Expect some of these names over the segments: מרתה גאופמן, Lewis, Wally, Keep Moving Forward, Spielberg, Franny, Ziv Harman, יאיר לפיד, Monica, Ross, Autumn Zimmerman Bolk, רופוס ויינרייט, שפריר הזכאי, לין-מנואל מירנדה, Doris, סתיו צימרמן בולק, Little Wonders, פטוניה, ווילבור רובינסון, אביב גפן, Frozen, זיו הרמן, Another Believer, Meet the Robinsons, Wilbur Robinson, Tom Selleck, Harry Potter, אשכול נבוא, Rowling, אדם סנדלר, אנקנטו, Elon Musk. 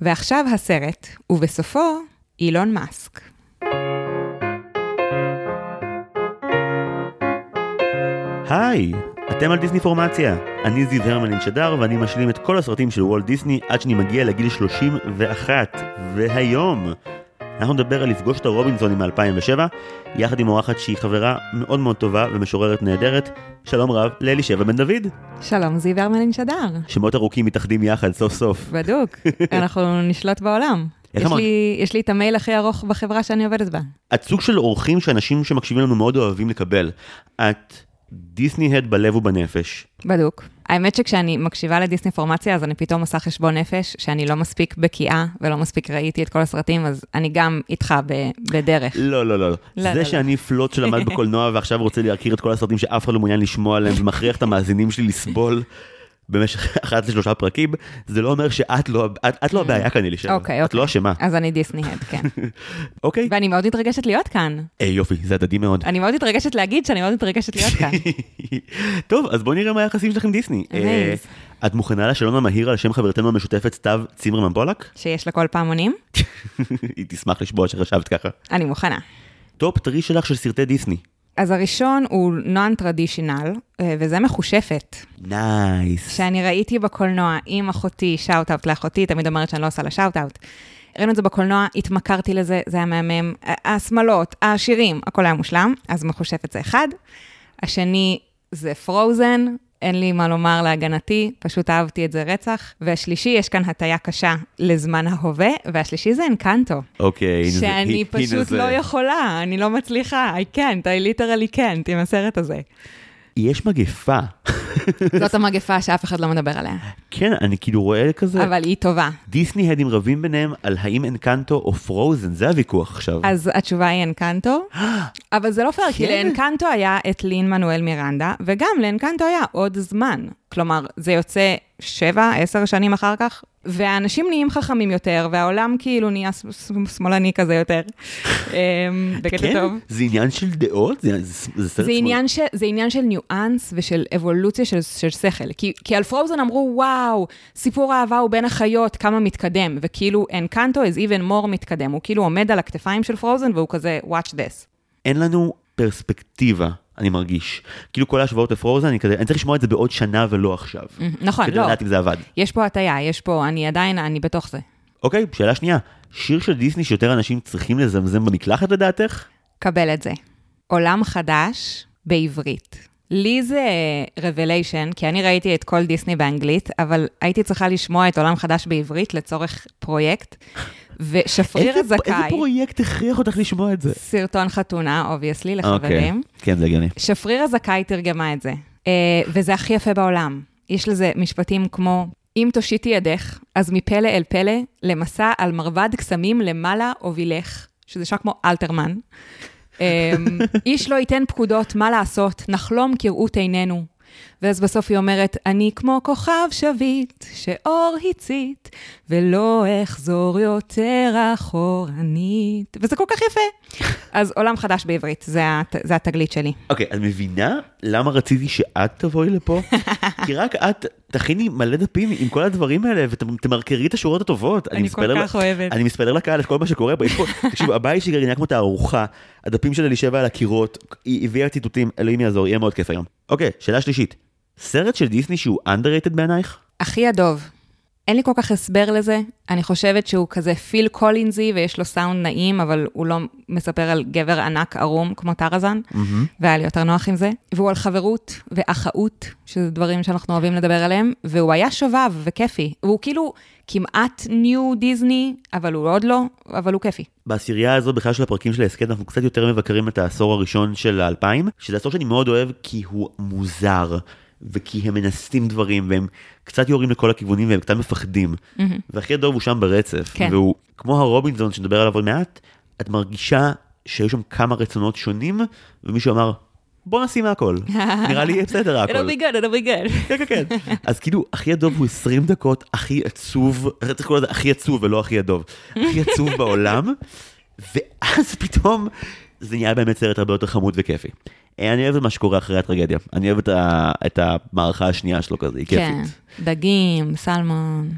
ועכשיו הסרט, ובסופו אילון מאסק. היי, אתם על דיסני-פורמציה. אני זיו הרמן לנשדר, ואני משלים את כל הסרטים של וולט דיסני עד שאני מגיע לגיל 31. והיום אנחנו נדבר על לפגוש את הרובינסונים מ-2007, יחד עם אורחת שהיא חברה מאוד מאוד טובה ומשוררת נהדרת. שלום רב לאלישבע בן דוד. שלום זיו הרמן לנשדר. שמות ארוכים מתאחדים יחד סוף סוף. בדוק, אנחנו נשלוט בעולם. יש לי את המייל הכי ארוך בחברה שאני עובדת בה. הצוג של אורחים שאנשים שמקשיבים לנו מאוד אוהבים לקבל. את דיסני-הד בלב ובנפש. בדוק. האמת שכשאני מקשיבה לדיסני-פורמציה, אז אני פתאום עושה חשבון נפש, שאני לא מספיק בקיאה, ולא מספיק ראיתי את כל הסרטים, אז אני גם איתך בדרך. לא, לא, לא. זה שאני פלוט שלמד בקולנוע, ועכשיו רוצה להכיר את כל הסרטים שאף אחד לא מעוניין לשמוע עליהם, ומכריח את המאזינים שלי לסבול במשך 1-3 פרקים, זה לא אומר שאת לא הבעיה כאן, אלישבע. אוקיי, את לא אשמה. אז אני דיסני-הד, כן. אוקיי. ואני מאוד מתרגשת להיות כאן. יופי, זה הדדי מאוד. אני מאוד מתרגשת להגיד שאני מאוד מתרגשת להיות כאן. טוב, אז בואו נראה מה היחסים שלכם דיסני. את מוכנה לשלום המהיר על שם חברתנו המשותפת סתיו צימרמן בולק? שיש לה כל פעמונים. היא תשמח לשמוע שחשבת ככה. אני מוכנה. טופ 3 שלך של סרטי דיסני. אז הראשון הוא נון-טרדישינל, וזה מחושפת. נייס. שאני ראיתי בקולנוע עם אחותי, שאוט-אוט לאחותי, תמיד אומרת שאני לא עושה לה שאוט-אוט. ראינו את זה בקולנוע, התמכרתי לזה, זה היה מהמם. השמלות, השירים, הכל היה מושלם, אז מחושפת זה אחד. השני זה פרוזן, אין לי מה לומר להגנתי, פשוט אהבתי את זה רצח. והשלישי, יש כאן הטיה קשה לזמן ההווה, והשלישי זה אנקנטו. אוקיי. שאני פשוט לא יכולה, אני לא מצליחה, I can't, I literally can't, עם הסרט הזה. יש מגפה. זאת המגפה שאף אחד לא מדבר עליה. כן, אני כאילו רואה כזה. אבל היא טובה. דיסני הדים רבים ביניהם על האם אנקנטו או פרוזן, זה הוויכוח עכשיו. אז התשובה היא אנקנטו, אבל זה לא פייר, כי לאנקנטו היה את לין-מנואל מירנדה, וגם לאנקנטו היה עוד זמן. כלומר, זה יוצא 7-10 שנים אחר כך, והאנשים נהיים חכמים יותר, והעולם כאילו נהיה שמאלני כזה יותר. כן, זה עניין של דעות? זה עניין של ניואנס ושל אבולוציה של שכל. כי על פרוזן אמרו, וואו, סיפור האהבה הוא בין החיות, כמה מתקדם, וכאילו אנקנטו is even more מתקדם. הוא כאילו עומד על הכתפיים של פרוזן, והוא כזה, watch this. אין לנו פרספקטיבה. אני מרגיש. כאילו כל השבועות לפרוזן, אני צריך לשמוע את זה בעוד שנה ולא עכשיו. נכון, לא. כדי לדעת אם זה עבד. יש פה הטעיה, יש פה, אני עדיין, אני בתוך זה. אוקיי, שאלה שנייה. שיר של דיסני שיותר אנשים צריכים לזמזם במקלחת לדעתך? קבל את זה. עולם חדש בעברית. לי זה רבליישן, כי אני ראיתי את כל דיסני באנגלית, אבל הייתי צריכה לשמוע את עולם חדש בעברית לצורך פרויקט. ושפריר הזכאי. איזה פרויקט הכריח אותך לשמוע את זה? סרטון חתונה, אובייסלי, לחברים. כן, זה גני. שפריר הזכאי תרגמה את זה. וזה הכי יפה בעולם. יש לזה משפטים כמו, אם תושיטי ידך, אז מפלא אל פלא, למסע על מרבד קסמים למעלה הובילך, שזה שם כמו אלתרמן. איש לא ייתן פקודות, מה לעשות, נחלום כראות עינינו. ואז בסוף היא אומרת, אני כמו כוכב שביט, שאור הצית, ולא אחזור יותר אחורנית. וזה כל כך יפה. אז עולם חדש בעברית, זה התגלית שלי. אוקיי, את מבינה למה רציתי שאת תבואי לפה? כי רק את תכיני מלא דפים עם כל הדברים האלה, ותמרקרי את השורות הטובות. אני כל כך אוהבת. אני מספדר לקהל את כל מה שקורה פה. תקשיבו, הבית שלי גרעינה כמו תערוכה, הדפים שלה לישבה על הקירות, היא הביאה ציטוטים, אלוהים יעזור, יהיה מאוד כיף היום. אוקיי, שאלה שלישית. סרט של דיסני שהוא underrated בעינייך? הכי הדוב. אין לי כל כך הסבר לזה. אני חושבת שהוא כזה פיל קולינזי, ויש לו סאונד נעים, אבל הוא לא מספר על גבר ענק ערום כמו טרזן, והיה לי יותר נוח עם זה. והוא על חברות ואחאות, שזה דברים שאנחנו אוהבים לדבר עליהם, והוא היה שובב וכיפי. והוא כאילו כמעט ניו דיסני, אבל הוא עוד לא, אבל הוא כיפי. בעשירייה הזו, בכלל של הפרקים של ההסקד, אנחנו קצת יותר מבקרים את העשור הראשון של 2000, שזה עשור שאני מאוד אוהב, כי הוא מוזר. וכי הם מנסים דברים, והם קצת יורים לכל הכיוונים, והם קצת מפחדים. והכי הדוב הוא שם ברצף. כן. והוא, כמו הרובינסון, שנדבר עליו עוד מעט, את מרגישה שהיו שם כמה רצונות שונים, ומישהו אמר, בוא נשים הכל. נראה לי בסדר הכל. it'll be good. כן. אז כאילו, הכי הדוב הוא 20 דקות, הכי עצוב, צריך לקרוא לזה הכי עצוב, ולא הכי הדוב. הכי עצוב בעולם, ואז פתאום, זה נהיה באמת סרט הרבה יותר חמוד וכיפי. אני אוהב את מה שקורה אחרי הטרגדיה. אני אוהב את המערכה השנייה שלו כזה, היא כיפית. כן, דגים, סלמון.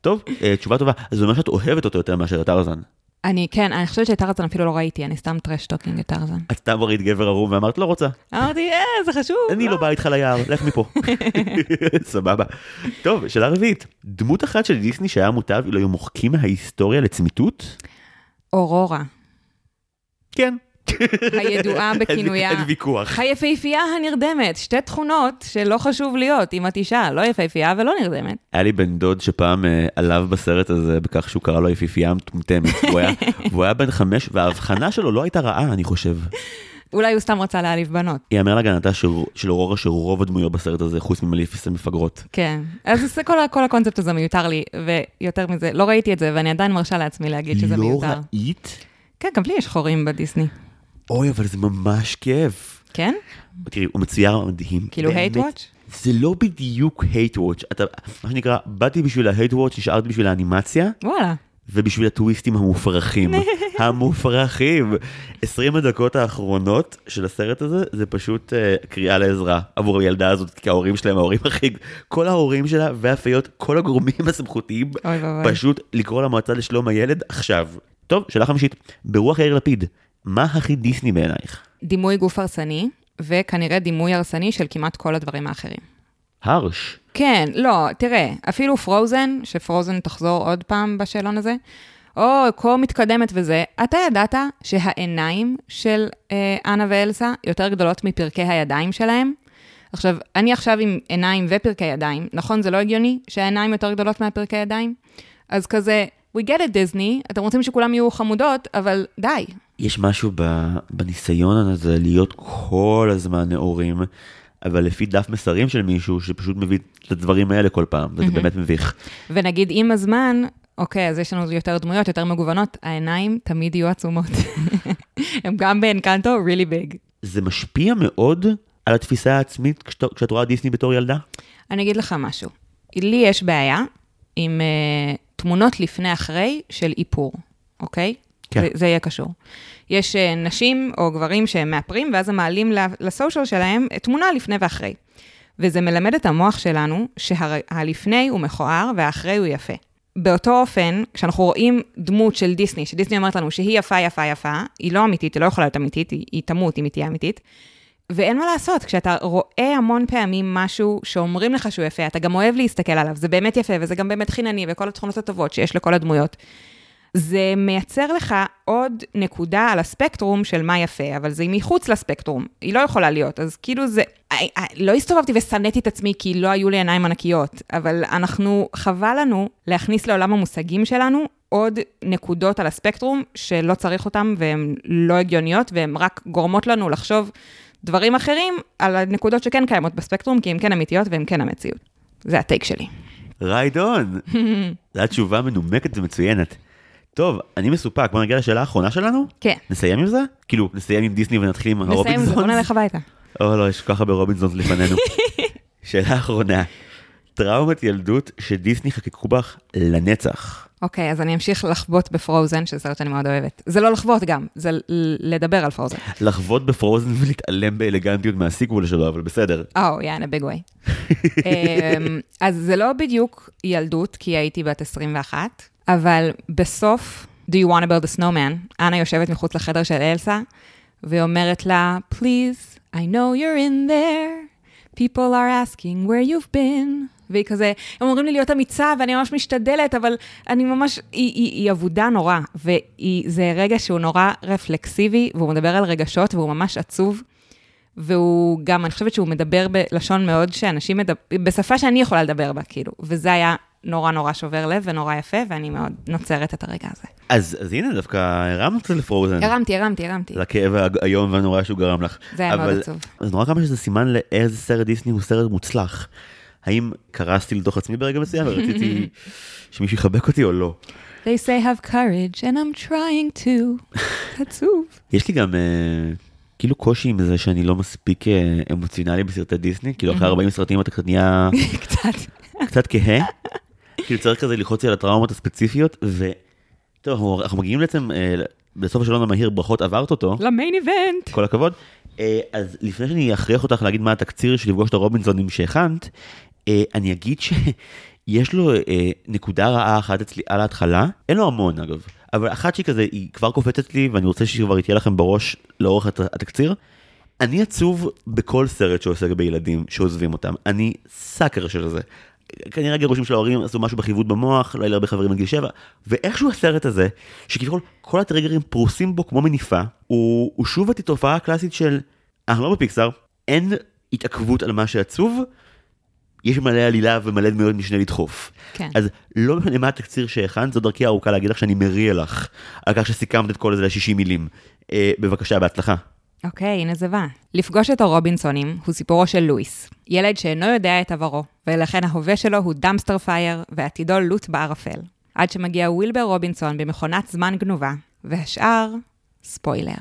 טוב, תשובה טובה. אז זה אומר שאת אוהבת אותו יותר מאשר טרזן. אני, כן, אני חושבת שטרזן אפילו לא ראיתי, אני סתם טרש טוקינג את טרזן. את סתם ראית גבר ערום ואמרת, לא רוצה. אמרתי, זה חשוב. אני לא בא איתך ליער, לך מפה. סבבה. טוב, שאלה רביעית. דמות אחת של דיסני שהיה מוטב, אילו היו מוחקים מההיסטוריה לצמיתות? אורורה. כן. הידועה בכינויה. אין ויכוח. היפהפייה הנרדמת, שתי תכונות שלא חשוב להיות, אם את אישה, לא יפהפייה ולא נרדמת. היה לי בן דוד שפעם עליו בסרט הזה, בכך שהוא קרא לו יפהפייה מטומטמת, והוא היה בן 5, וההבחנה שלו לא הייתה רעה, אני חושב. אולי הוא סתם רצה להעליב בנות. היא אמרה להגנתה של אורורה שרוב הדמויות בסרט הזה, חוץ ממליפיסנט מפגרות. כן, אז כל הקונספט הזה מיותר לי, ויותר מזה, לא ראיתי את זה, ואני עדיין מרשה לעצמי להגיד שזה מיותר. לא ראית? כן, גם לי יש חורים בדיסני. אוי, אבל זה ממש כיף. כן? תראי, הוא מצויר מדהים. כאילו hate watch? זה לא בדיוק hate watch. אתה, מה שנקרא, באתי בשביל ה-hate watch, נשארת בשביל האנימציה. וואלה. ובשביל הטוויסטים המופרכים. 20 הדקות האחרונות של הסרט הזה, זה פשוט קריאה לעזרה עבור הילדה הזאת, כי ההורים שלהם, ההורים הכי, כל ההורים שלה והפיות, כל הגורמים הסמכותיים, פשוט לקרוא למועצה לשלום הילד עכשיו. טוב, שאלה חמישית. ברוח יאיר לפיד, מה הכי דיסני בעינייך? דימוי גוף הרסני, וכנראה דימוי הרסני של כמעט כל הדברים האחרים. הרש? כן, לא, תראה, אפילו פרוזן, שפרוזן תחזור עוד פעם בשאלון הזה, או כה מתקדמת וזה, אתה ידעת שהעיניים של אנה ואלסה יותר גדולות מפרקי הידיים שלהם? עכשיו, אני עכשיו עם עיניים ופרקי ידיים, נכון, זה לא הגיוני שהעיניים יותר גדולות מהפרקי ידיים? אז כזה, we get it Disney, אתם רוצים שכולם יהיו חמודות, אבל די. יש משהו בניסיון הזה להיות כל הזמן נאורים, אבל לפי דף מסרים של מישהו שפשוט מביא את הדברים האלה כל פעם, וזה באמת מביך. ונגיד עם הזמן, אוקיי, אז יש לנו יותר דמויות, יותר מגוונות, העיניים תמיד יהיו עצומות. הם גם באנקנטו, really big. זה משפיע מאוד על התפיסה העצמית כשאת רואה דיסני בתור ילדה? אני אגיד לך משהו. לי יש בעיה עם תמונות לפני אחרי של איפור, אוקיי? כן. זה יהיה קשור. יש נשים או גברים שהם מאפרים, ואז הם מעלים לסושיאל שלהם תמונה לפני ואחרי. וזה מלמד את המוח שלנו שהלפני הוא מכוער והאחרי הוא יפה. באותו אופן, כשאנחנו רואים דמות של דיסני, שדיסני אומרת לנו שהיא יפה, יפה, יפה, היא לא אמיתית, היא לא יכולה להיות אמיתית, היא תמות, היא תהיה אמיתית, ואין מה לעשות, כשאתה רואה המון פעמים משהו שאומרים לך שהוא יפה, אתה גם אוהב להסתכל עליו, זה באמת יפה, וזה גם באמת חינני, וכל התכונות הטובות שיש לכל הדמויות. זה מייצר לך עוד נקודה על הספקטרום של מה יפה, אבל זה מחוץ לספקטרום, היא לא יכולה להיות, אז כאילו זה, לא הסתובבתי וסנתי את עצמי, כי לא היו לי עיניים ענקיות, אבל אנחנו, חבל לנו להכניס לעולם המושגים שלנו, עוד נקודות על הספקטרום, שלא צריך אותם, והן לא הגיוניות, והן רק גורמות לנו לחשוב דברים אחרים, על הנקודות שכן קיימות בספקטרום, כי הן כן אמיתיות, והן כן המציאות. זה הטייק שלי. ריידון! זו התשובה מנומקת ומצוינת. טוב, אני מסופק, בוא נגיע לשאלה האחרונה שלנו? כן. נסיים עם זה? כאילו, נסיים עם דיסני ונתחיל עם הרובינזונס? נסיים עם זה, בוא נלך הביתה. או לא, יש כל כך הרבה רובינזונס לפנינו. שאלה האחרונה, טראומת ילדות שדיסני חקקו בך לנצח. אוקיי, אז אני אמשיך לחוות בפרוזן, שזה סרט שאני מאוד אוהבת. זה לא לחוות גם, זה לדבר על פרוזן. לחוות בפרוזן ולהתעלם באלגנטיות מהסיקוול שלו, אבל בסדר. Oh, yeah, in a big way. אז זה לא בדיוק ילדות, כי הייתי בת 21, אבל בסוף, do you want to build a snowman? אנה יושבת מחוץ לחדר של אלסה, ואומרת לה, please, I know you're in there. people are asking where you've been. והיא כזה, הם אומרים לי להיות אמיצה, ואני ממש משתדלת, אבל אני ממש, היא עבודה נורא, וזה רגע שהוא נורא רפלקסיבי, והוא מדבר על רגשות, והוא ממש עצוב, והוא גם, אני חושבת שהוא מדבר בלשון מאוד, שאנשים בשפה שאני יכולה לדבר בה, כאילו, וזה היה נורא נורא שובר לב, ונורא יפה, ואני מאוד נוצרת את הרגע הזה. אז הנה דווקא, הרמת לפרוזן. הרמתי. לכאב היום והנורא שהוא גרם לך. זה היה מאוד עצוב. אז נורא כמה שזה סימן לאיזה סרט דיסני הוא סרט מוצלח. האם קרסתי לתוך עצמי ברגע מסוים, ורציתי שמישהו יחבק אותי או לא? They say have courage, and I'm trying to. עצוב. יש לי גם כאילו קושי עם זה שאני לא מספיק אמוציונלי בסרטי דיסני, כאילו אחרי 40 סרטים אתה נהיה קצת כהה, כאילו צריך כזה ללחוץ על הטראומות הספציפיות, וטוב, אנחנו מגיעים בעצם בסוף השלון המהיר, ברכות עברת אותו. למיין איבנט. כל הכבוד. אז לפני שאני אכריח אותך להגיד מה התקציר של לפגוש את הרובינסונים שהכנת, אני אגיד יש לו נקודה רעה אחת אצלי על ההתחלה, אין לו המון אגב, אבל אחת שהיא כזה, היא כבר קופצת לי, ואני רוצה שהיא כבר תהיה לכם בראש לאורך התקציר, אני עצוב בכל סרט שעוסק בילדים שעוזבים אותם, אני סאקר של זה, כנראה גירושים של ההורים עשו משהו בחיווד במוח, לא היה הרבה חברים עד גיל 7, ואיכשהו הסרט הזה, שכביכול כל הטריגרים פרוסים בו כמו מניפה, הוא שוב את התופעה הקלאסית של, אנחנו לא בפיקסאר, אין התעכבות על מה שעצוב, יש מלא עלילה ומלא דמיות משנה לדחוף. כן. אז לא משנה מה התקציר שהכנת, זו דרכי הארוכה להגיד לך שאני מריע לך, על כך שסיכמת את כל זה ל-60 מילים. בבקשה, בהצלחה. אוקיי, הנה זה בא. לפגוש את הרובינסונים הוא סיפורו של לואיס, ילד שאינו יודע את עברו, ולכן ההווה שלו הוא דמסטר פייר, ועתידו לוט בערפל. עד שמגיע ווילבר רובינסון במכונת זמן גנובה, והשאר, ספוילר.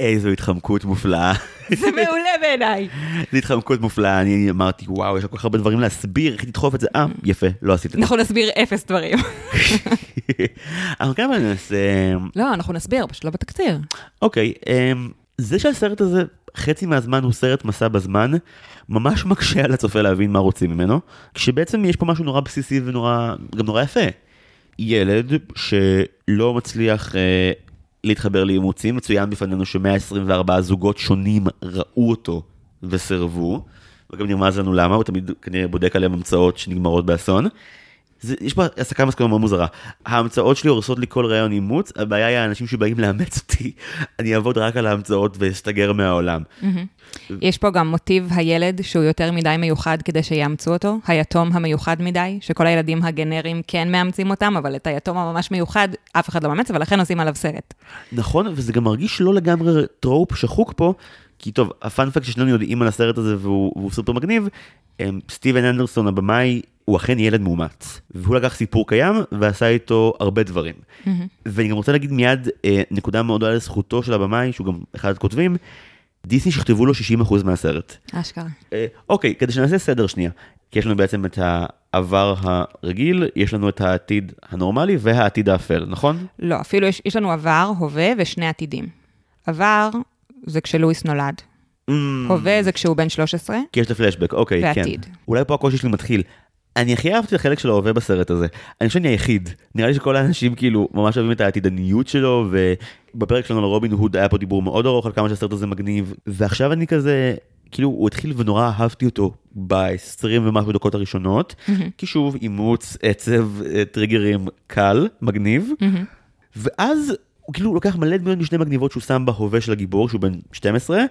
איזו התחמקות מופלאה. זה מעולה בעיניי. זו התחמקות מופלאה, אני אמרתי, וואו, יש כל כך הרבה דברים להסביר, איך תדחוף את זה? יפה, לא עשית את זה. אנחנו נסביר אפס דברים. אנחנו נסביר, פשוט לא בתקציר. אוקיי, זה שהסרט הזה, חצי מהזמן הוא סרט מסע בזמן, ממש מקשה על הצופה להבין מה רוצים ממנו, כשבעצם יש פה משהו נורא בסיסי ונורא, גם נורא יפה. ילד שלא מצליח להתחבר לאימוצים, מצוין בפנינו ש124 זוגות שונים ראו אותו וסרבו, וגם נרמז לנו למה, הוא תמיד כנראה בודק עליהם המצאות שנגמרות באסון. יש פה עסקה מסקנה מאוד מוזרה. ההמצאות שלי הורסות לי כל רעיון אימוץ, הבעיה היא האנשים שבאים לאמץ אותי, אני אעבוד רק על ההמצאות ואסתגר מהעולם. יש פה גם מוטיב הילד שהוא יותר מדי מיוחד כדי שיאמצו אותו, היתום המיוחד מדי, שכל הילדים הגנרים כן מאמצים אותם, אבל את היתום הממש מיוחד אף אחד לא מאמץ, ולכן עושים עליו סרט. נכון, וזה גם מרגיש לא לגמרי טרופ שחוק פה, כי טוב, הפאנפקט ששנינו יודעים על הסרט הזה והוא סופר מגניב, סטיבן אנדרסון הבמאי, הוא אכן ילד מאומץ, והוא לקח סיפור קיים, ועשה איתו הרבה דברים. ואני גם רוצה להגיד מיד, נקודה מאוד על זכותו של הבמאי, שהוא גם אחד הכותבים, דיסני שכתבו לו 60% מהסרט. אשכרה. אוקיי, כדי שנעשה סדר שנייה, כי יש לנו בעצם את העבר הרגיל, יש לנו את העתיד הנורמלי, והעתיד האפל, נכון? לא, אפילו יש לנו עבר, הווה ושני עתידים. עבר זה כשלואיס נולד. הווה זה כשהוא בן 13. כי יש את הפלשבק, אוקיי, כן. ועתיד. אולי פה הקושי שלי מתחיל. אני הכי אהבתי לחלק של ההווה בסרט הזה. אני חושב שאני היחיד. נראה לי שכל האנשים כאילו ממש אוהבים את העתידניות שלו, ובפרק שלנו לרובין הוד היה פה דיבור מאוד ארוך על כמה שהסרט הזה מגניב, ועכשיו אני כזה, כאילו הוא התחיל ונורא אהבתי אותו ב-20 ומשהו דקות הראשונות, כי שוב, אימוץ, עצב, טריגרים קל, מגניב, ואז הוא כאילו לוקח מלא דמיות משני מגניבות שהוא שם בהווה של הגיבור, שהוא בן 12,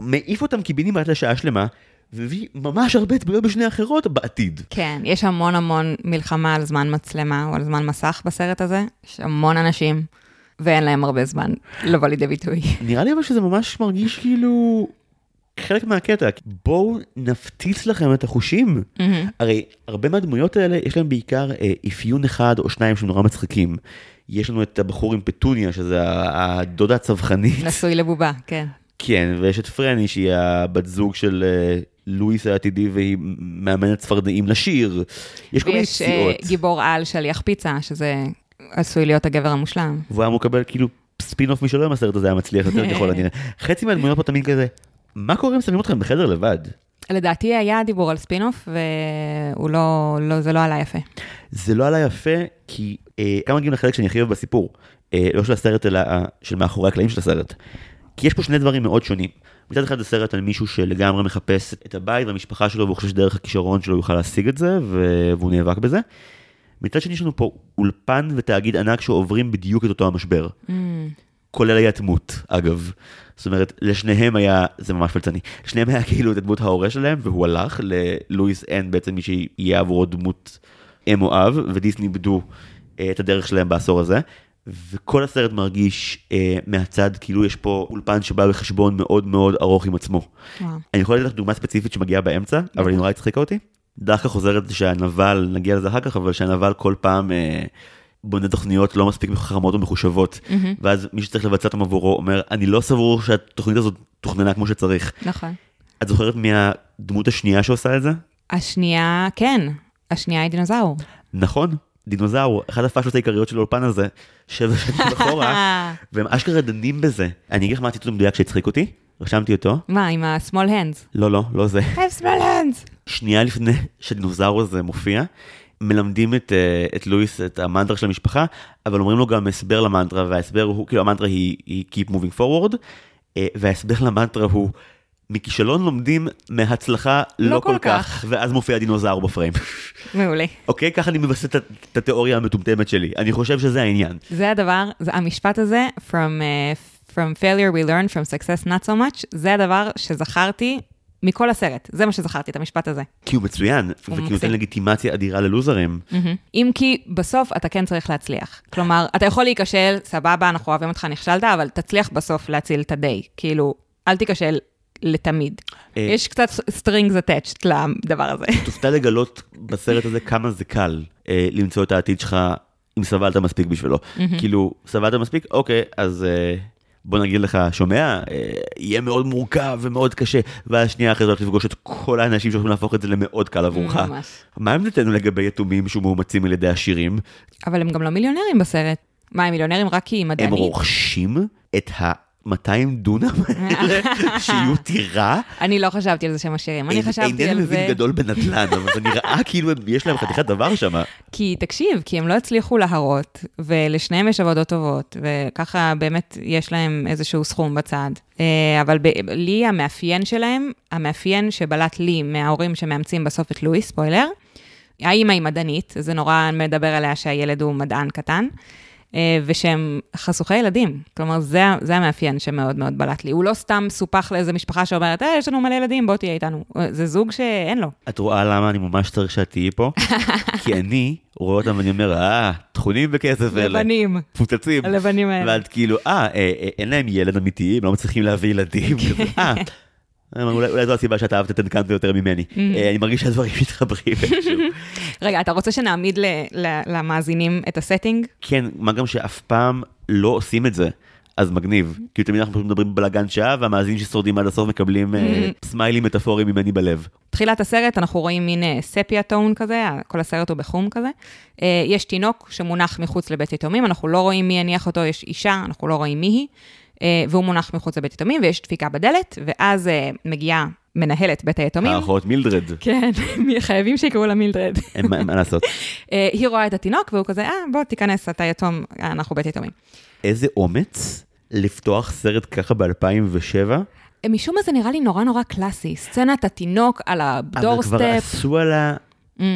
מעיף אותם קיבינים עד לשעה שלמה, והביא ממש הרבה דמויות בשני אחרות בעתיד. כן, יש המון המון מלחמה על זמן מצלמה, או על זמן מסך בסרט הזה, יש המון אנשים, ואין להם הרבה זמן לבוא לידי ביטוי. נראה לי אבל שזה ממש מרגיש כאילו חלק מהקטע, בואו נפתיץ לכם את החושים. הרי הרבה מהדמויות האלה, יש להם בעיקר אפיון אחד או שניים שנורא מצחיקים. יש לנו את הבחור עם פטוניה, שזה הדודה הצווחנית. נשוי לבובה, כן. כן, ויש את פרני, שהיא הבת זוג של לואיס העתידי, והיא מאמנת ספרדאים לשיר. יש כל מיני ציאות. ויש גיבור על שליח פיצה, שזה עשוי להיות הגבר המושלם. והוא היה מקבל כאילו ספין-אוף משלו עם הסרט הזה, היה מצליח יותר ככל הנראה. חצי מהדמויות פה תמיד כזה, מה קורה אם שמים אתכם בחדר לבד? לדעתי היה דיבור על ספין-אוף, וזה לא עלה יפה. זה לא עלה יפה, כי כמה מגיעים לחלק שאני הכי אוהב בסיפור, לא של הסרט, אלא של מאחורי הקלעים של הסרט. כי יש פה שני דברים מאוד שונים. מצד אחד זה סרט על מישהו שלגמרי מחפש את הבית והמשפחה שלו, והוא חושב שדרך הכישרון שלו יוכל להשיג את זה, והוא נאבק בזה. מצד שני יש לנו פה אולפן ותאגיד ענק שעוברים בדיוק את אותו המשבר. כולל היתמות, אגב. זאת אומרת, לשניהם היה, זה ממש פלצני, לשניהם היה כאילו את הדמות ההורה שלהם, והוא הלך ללואיס אין בעצם מי שיהיה עבורו דמות אם או אב, ודיסני בדו את הדרך שלהם בעשור הזה. וכל הסרט מרגיש מהצד, כאילו יש פה אולפן שבא בחשבון מאוד מאוד ארוך עם עצמו. אני יכול לתת לך דוגמה ספציפית שמגיעה באמצע, אבל היא נורא הצחיקה אותי. דרך כך חוזרת שהנבל, נגיע לזה אחר כך, אבל שהנבל כל פעם בונה תוכניות לא מספיק מחכמות ומחושבות, ואז מי שצריך לבצע את המבורו אומר, אני לא סבור שהתוכנית הזאת תוכננה כמו שצריך. נכון. את זוכרת מהדמות השנייה שעושה את זה? השנייה, כן. השנייה היא דינוזאור. נכון. דינוזאור, אחת הפאשות העיקריות של האולפן הזה, 7 שנים אחורה, והם אשכרה דנים בזה. אני אגיד לך מה הציטוט מדויק שהצחיק אותי, רשמתי אותו. מה, עם ה-small hands? לא, לא זה. I have small hands. שנייה לפני שדינוזאור הזה מופיע, מלמדים את לואיס, את המנטרה של המשפחה, אבל אומרים לו גם הסבר למנטרה, וההסבר הוא, כאילו המנטרה היא Keep Moving Forward, וההסבר למנטרה הוא, מכישלון לומדים, מהצלחה לא כל כך, ואז מופיע דינוזאור בפריים. מעולה. אוקיי, ככה אני מבסס את התיאוריה המטומטמת שלי. אני חושב שזה העניין. זה הדבר, המשפט הזה, From failure we learn, from success not so much, זה הדבר שזכרתי מכל הסרט. זה מה שזכרתי, את המשפט הזה. כי הוא מצוין, וכי נותן לגיטימציה אדירה ללוזרים. אם כי בסוף אתה כן צריך להצליח. כלומר, אתה יכול להיכשל, סבבה, אנחנו אוהבים אותך, נכשלת, אבל תצליח בסוף להציל את הדי. כאילו, אל תיכשל לתמיד. יש קצת strings attached לדבר הזה. תופתע לגלות בסרט הזה כמה זה קל למצוא את העתיד שלך, אם סבלת מספיק בשבילו. כאילו, סבלת מספיק? אוקיי, אז בוא נגיד לך, שומע, יהיה מאוד מורכב ומאוד קשה, והשנייה אחרי זאת לפגוש את כל האנשים שיכולים להפוך את זה למאוד קל עבורך. מה הם נתנו לגבי יתומים שמאומצים על ידי עשירים? אבל הם גם לא מיליונרים בסרט. מה, הם מיליונרים רק כי מדענים? הם רוכשים את ה 200 דונם האלה, שיהיו טירה. אני לא חשבתי על זה שהם עשירים, אני חשבתי על זה. אינני מבין גדול בנדל"ן, אבל זה נראה כאילו יש להם חתיכת דבר שם. כי תקשיב, כי הם לא הצליחו להרות, ולשניהם יש עבודות טובות, וככה באמת יש להם איזשהו סכום בצד. אבל לי המאפיין שלהם, המאפיין שבלט לי מההורים שמאמצים בסוף את לואיס, ספוילר, האמא היא מדענית, זה נורא מדבר עליה שהילד הוא מדען קטן, ושהם חסוכי ילדים. כלומר, זה המאפיין שמאוד מאוד בלט לי. הוא לא סתם סופח לאיזו משפחה שאומרת, יש לנו מלא ילדים, בוא תהיה איתנו. זה זוג שאין לו. את רואה למה אני ממש צריך שתהיי פה? כי אני רואה אותם ואני אומר, תכונים בכסף אלה. לבנים. פוצצים. הלבנים האלה. ועד כאילו, אין להם ילד אמיתי, הם לא מצליחים להביא ילדים. אולי זו הסיבה שאתה אהבת את אנקנטו יותר ממני. אני מרגיש שהדברים מתחברים. רגע, אתה רוצה שנעמיד למאזינים את הסטינג? כן, מה גם שאף פעם לא עושים את זה, אז מגניב. כי תמיד אנחנו מדברים בלגן שעה, והמאזינים ששורדים עד הסוף מקבלים סמיילים מטאפוריים ממני בלב. תחילת הסרט אנחנו רואים מין ספיה טון כזה, כל הסרט הוא בחום כזה. יש תינוק שמונח מחוץ לבית יתומים, אנחנו לא רואים מי הניח אותו, יש אישה, אנחנו לא רואים מי היא. והוא מונח מחוץ לבית יתומים, ויש דפיקה בדלת, ואז מגיעה מנהלת בית היתומים. האחות מילדרד. כן, חייבים שיקראו לה מילדרד. מה לעשות? היא רואה את התינוק, והוא כזה, בוא תיכנס, אתה יתום, אנחנו בית יתומים. איזה אומץ לפתוח סרט ככה ב-2007? משום מה זה נראה לי נורא נורא קלאסי, סצנת התינוק על הדורסטפ. אבל כבר עשו על ה...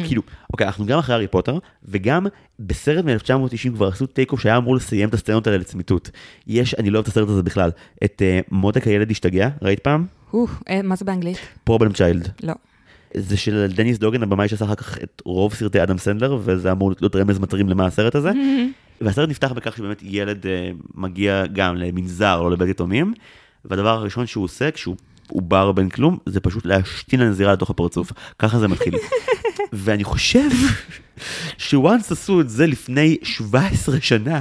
כאילו, אוקיי, אנחנו גם אחרי הארי פוטר, וגם בסרט מ-1990 כבר עשו טייקוף שהיה אמור לסיים את הסצנות האלה לצמיתות. יש, אני לא אוהב את הסרט הזה בכלל, את מותק הילד השתגע, ראית פעם? מה זה באנגלית? Problem Child. לא. זה של דניס דוגן, הבמאי שעשה אחר כך את רוב סרטי אדם סנדלר, וזה אמור להיות רמז מטרים למה הסרט הזה. והסרט נפתח בכך שבאמת ילד מגיע גם למנזר או לבית יתומים, והדבר הראשון שהוא עושה, כשהוא בר בין כלום, זה פשוט להשתין הנזירה לתוך הפרצוף. ככה זה מתחיל. ואני חושב שוואנס עשו את זה לפני 17 שנה,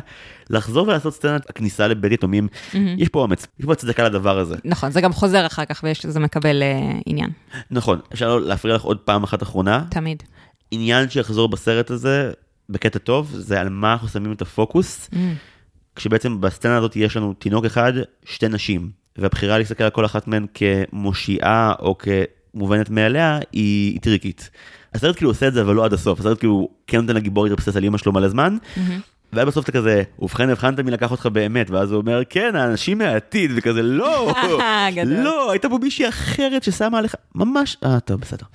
לחזור ולעשות סצנת הכניסה לבית יתומים, יש פה אומץ, יש פה צדקה לדבר הזה. נכון, זה גם חוזר אחר כך, וזה מקבל עניין. נכון, אפשר להפריע לך עוד פעם אחת אחרונה. תמיד. עניין שיחזור בסרט הזה, בקטע טוב, זה על מה אנחנו שמים את הפוקוס, כשבעצם בסצנה הזאת יש לנו תינוק אחד, שתי נשים, והבחירה להסתכל על כל אחת מהן כמושיעה, או כמובנת מעליה, היא טריקית. הסרט כאילו עושה את זה, אבל לא עד הסוף. הסרט כאילו כן נותן לגיבור להתרפסס על אמא שלו מלא זמן, ואז בסוף אתה כזה, ובכן מי לקח אותך באמת, ואז הוא אומר, כן, האנשים מהעתיד, וכזה, לא, לא, הייתה פה מישהי אחרת ששמה עליך, ממש, טוב, בסדר.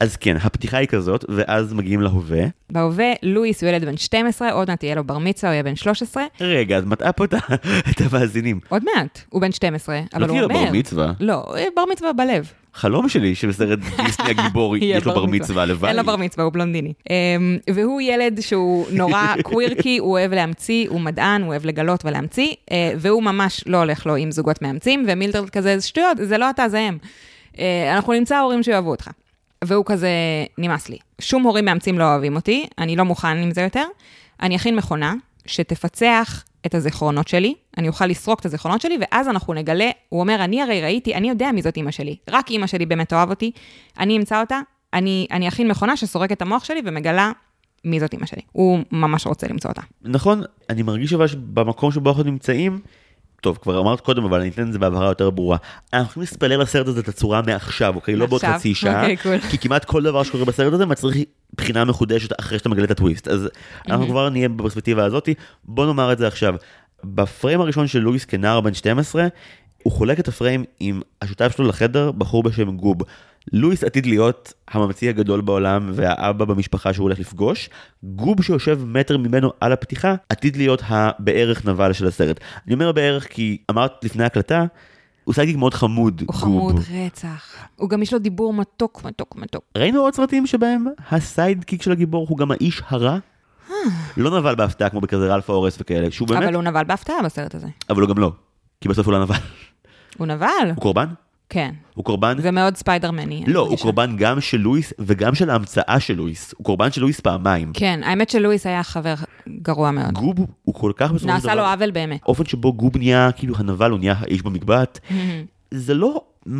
אז כן, הפתיחה היא כזאת, ואז מגיעים להווה. בהווה, לואיס הוא ילד בן 12, עוד מעט יהיה לו בר מצווה, הוא יהיה בן 13. רגע, אז מטעה פה את המאזינים. עוד מעט, הוא בן 12, אבל הוא אומר... לא תהיה לו בר מצווה. לא, בר מצווה בלב. חלום שלי שבסרט דיסני הגיבור יש לו בר מצווה, לבאי. אין לו בר מצווה, הוא בלונדיני. והוא ילד שהוא נורא קווירקי, הוא אוהב להמציא, הוא מדען, הוא אוהב לגלות ולהמציא, והוא ממש לא הולך לו עם זוגות מאמצים, ומילדרד כזה, שטויות, זה לא אתה, זה הם. אנחנו נמצא הורים שאוהבו אותך. והוא כזה, נמאס לי. שום הורים מאמצים לא אוהבים אותי, אני לא מוכן עם זה יותר. אני אכין מכונה שתפצח את הזיכרונות שלי, אני אוכל לסרוק את הזיכרונות שלי, ואז אנחנו נגלה, הוא אומר, אני הרי ראיתי, אני יודע מי זאת אמא שלי, רק אמא שלי באמת אוהב אותי, אני אמצא אותה, אני אכין מכונה שסורק את המוח שלי ומגלה מי זאת אמא שלי. הוא ממש רוצה למצוא אותה. נכון, אני מרגיש אבל שבמקום שבו אנחנו נמצאים, טוב, כבר אמרת קודם, אבל אני אתן את זה בהבהרה יותר ברורה. אנחנו יכולים לספלל לסרט הזה את הצורה מעכשיו, אוקיי? לא בעוד חצי שעה, כי כמעט כל דבר שקורה בסרט הזה מצריך בחינה מחודשת אחרי שאתה מגלה את הטוויסט. אז אנחנו כבר נהיה בפרספקטיבה הזאת. בוא נאמר את זה עכשיו. בפריים הראשון של לואיס כנער בן 12, הוא חולק את הפריים עם השותף שלו לחדר, בחור בשם גוב. לואיס עתיד להיות הממציא הגדול בעולם והאבא במשפחה שהוא הולך לפגוש. גוב שיושב מטר ממנו על הפתיחה עתיד להיות הבערך נבל של הסרט. אני אומר בערך כי אמרת לפני הקלטה, הוא סייגיק מאוד חמוד, גוב. הוא חמוד רצח. הוא גם יש לו דיבור מתוק, מתוק, מתוק. ראינו עוד סרטים שבהם הסיידקיק של הגיבור הוא גם האיש הרע. לא נבל בהפתעה כמו בכזה אלפה אורס וכאלה. אבל הוא נבל בהפתעה בסרט הזה. אבל הוא גם לא, כי בסוף הוא לא נבל. הוא נבל. הוא קורבן? כן. הוא קורבן... זה מאוד ספיידרמני. לא, הוא קורבן גם של לואיס וגם של ההמצאה של לואיס. הוא קורבן של לואיס פעמיים. כן, האמת של לואיס היה חבר גרוע מאוד. גוב הוא כל כך בסופו של דבר... נעשה לו עוול באמת. אופן שבו גוב נהיה, כאילו הנבל, הוא נהיה האיש במקבט. זה לא 1,000,000%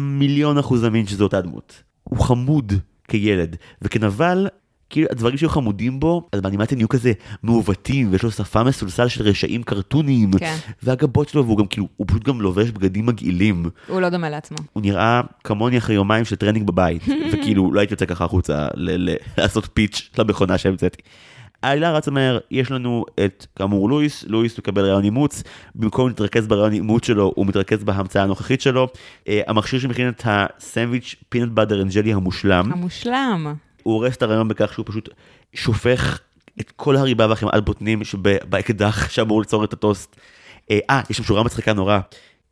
אמין שזו אותה דמות. הוא חמוד כילד, וכנבל... כאילו הדברים שהיו חמודים בו, אז באנימציה נהיו כזה מעוותים, ויש לו שפה מסולסל של רשעים קרטונים, כן. והגבות שלו, והוא גם כאילו, הוא פשוט גם לובש בגדים מגעילים. הוא לא דומה לעצמו. הוא נראה כמוני אחרי יומיים של טרנינג בבית, וכאילו לא הייתי יוצא ככה החוצה, לעשות פיץ' למכונה שהמצאתי. העלילה רצה מהר, יש לנו את כאמור לואיס, לואיס מקבל רעיון אימוץ, במקום להתרכז ברעיון אימוץ שלו, הוא מתרכז בהמצאה הנוכחית שלו, המכשיר שמכין את הסנדוויץ' פינט באדר אנג'לי המושלם. המושלם. הוא הורס את הרעיון בכך שהוא פשוט שופך את כל הריבה והחמאת בוטנים שבאקדח שאמור ליצור את הטוסט. יש שם שורה מצחיקה נורא.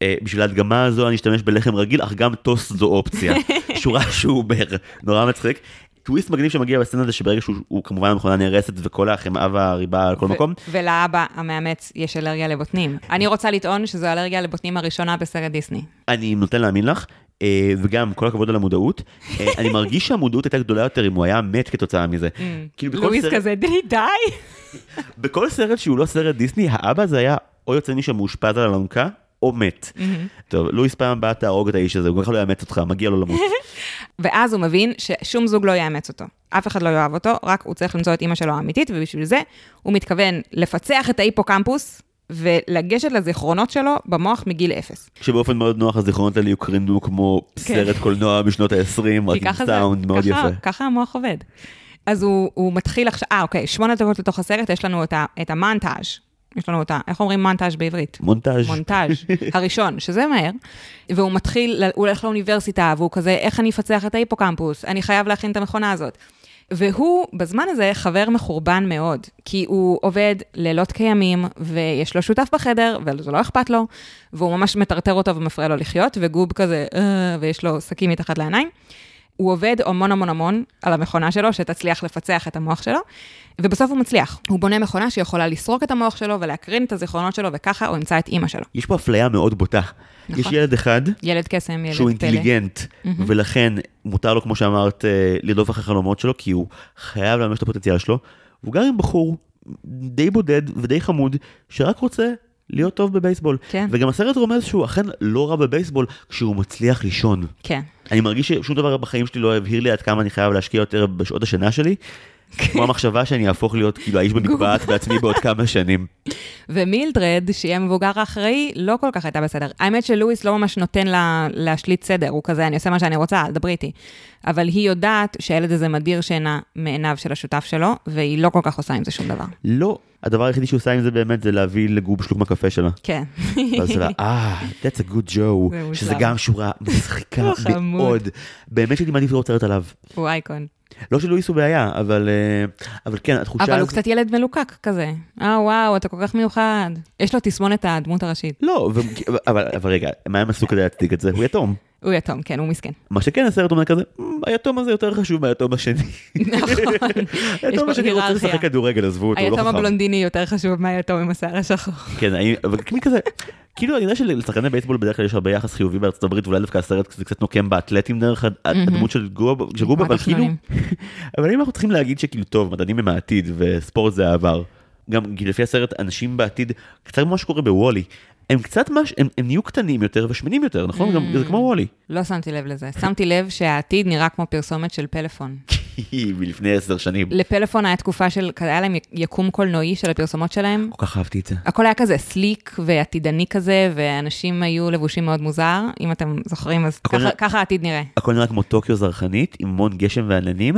בשביל ההדגמה הזו אני אשתמש בלחם רגיל, אך גם טוסט זו אופציה. שורה שהוא אומר, נורא מצחיק. טוויסט מגניב שמגיע בסצנה הזה שברגע שהוא כמובן המכונה נהרסת וכל החמאה והריבה על כל מקום. ולאבא המאמץ יש אלרגיה לבוטנים. אני רוצה לטעון שזו אלרגיה לבוטנים הראשונה בסרט דיסני. אני נותן להאמין לך. וגם כל הכבוד על המודעות, אני מרגיש שהמודעות הייתה גדולה יותר אם הוא היה מת כתוצאה מזה. לואיס כזה, די. בכל סרט שהוא לא סרט דיסני, האבא זה היה או יוצא מישהו מאושפז על אלונקה, או מת. טוב, לואיס פעם בא תהרוג את האיש הזה, הוא גם לא יאמץ אותך, מגיע לו למות. ואז הוא מבין ששום זוג לא יאמץ אותו. אף אחד לא יאהב אותו, רק הוא צריך למצוא את אמא שלו האמיתית, ובשביל זה הוא מתכוון לפצח את ההיפוקמפוס, ולגשת לזיכרונות שלו במוח מגיל 0. שבאופן מאוד נוח הזיכרונות האלה יוקרנו כמו סרט קולנוע בשנות ה-20, רק עם סאונד מאוד יפה. ככה המוח עובד. אז הוא מתחיל עכשיו, 8 דקות לתוך הסרט, יש לנו את המנטאז', יש לנו אותה, איך אומרים מנטאז' בעברית? מונטאז'. מונטאז', הראשון, שזה מהר, והוא מתחיל, הוא הולך לאוניברסיטה, והוא כזה, איך אני אפצח את ההיפוקמפוס, אני חייב להכין את המכונה הזאת. והוא בזמן הזה חבר מחורבן מאוד, כי הוא עובד לילות קיימים, ויש לו שותף בחדר, וזה לא אכפת לו, והוא ממש מטרטר אותו ומפריע לו לחיות, וגוב כזה, ויש לו סכים מתחת לעיניים. הוא עובד המון על המכונה שלו, שתצליח לפצח את המוח שלו, ובסוף הוא מצליח. הוא בונה מכונה שיכולה לסרוק את המוח שלו, ולהקרין את הזיכרונות שלו, וככה הוא ימצא את אמא שלו. יש פה אפליה מאוד בוטה. נכון. יש ילד אחד, ילד קסם, ילד שהוא אינטליגנט, ולכן מותר לו, כמו שאמרת, לרדוף אחרי חלומות שלו, כי הוא חייב להמש את הפוטנציאל שלו. הוא גר עם בחור די בודד ודי חמוד, שרק רוצה להיות טוב בבייסבול. כן. וגם הסרט רומז שהוא אכן לא רע בבייסבול, כשהוא מצליח לישון. כן. אני מרגיש ששום דבר בחיים שלי לא הבהיר לי עד כמה אני חייב להשקיע יותר בשעות השינה שלי, כמו המחשבה שאני אהפוך להיות כאילו האיש במקבט בעצמי בעוד כמה שנים. ומילדרד, שהיא המבוגר האחראי, לא כל כך הייתה בסדר. האמת שלואיס לא ממש נותן לה להשליט סדר, הוא כזה, אני עושה מה שאני רוצה, דברי איתי. אבל היא יודעת שהילד הזה מדיר שינה מעיניו של השותף שלו, והיא לא כל כך עושה עם זה שום דבר. לא. הדבר היחידי שהוא עושה עם זה באמת, זה להביא לגוב שלוק מהקפה שלה. כן. ואז זה לה, that's a good joke, שזה גם שורה משחיקה מאוד. באמת שאני מעדיף לראות סרט עליו. הוא אייקון. לא שלואיס הוא בעיה, אבל כן, התחושה... אבל הוא קצת ילד מלוקק כזה. וואו, אתה כל כך מיוחד. יש לו תסמונת הדמות הראשית. לא, אבל רגע, מה הם עשו כדי להצדיק את זה? הוא יתום. הוא יתום, כן, הוא מסכן. מה שכן, הסרט אומר כזה, היתום הזה יותר חשוב מהיתום השני. נכון. היתום השני רוצה לשחק כדורגל, עזבו אותו, לא חכם. היתום הבלונדיני יותר חשוב מהיתום עם השיער השחור. כן, אבל כזה... כאילו, אני יודע שלשחקני בייסבול בדרך כלל יש הרבה יחס חיובי בארצות הברית, ואולי דווקא הסרט קצת נוקם באתלטים דרך הדמות של גוב, אבל כאילו... אבל אם אנחנו צריכים להגיד שכאילו טוב, מדענים הם העתיד, וספורט זה העבר. גם לפי הסרט, אנשים בעתיד, קצת כמו מה שקורה בוולי, הם קצת הם נהיו קטנים יותר ושמנים יותר, נכון? זה כמו וולי. לא שמתי לב לזה. שמתי לב שהעתיד נראה כמו פרסומת של פלאפון. מלפני 10 שנים. לפלאפון היה תקופה של, היה להם יקום קולנועי של הפרסומות שלהם. כל כך אהבתי את זה. הכל היה כזה סליק ועתידני כזה, ואנשים היו לבושים מאוד מוזר, אם אתם זוכרים, אז ככה העתיד נראה. הכל נראה כמו טוקיו זרחנית, עם מון גשם ועננים.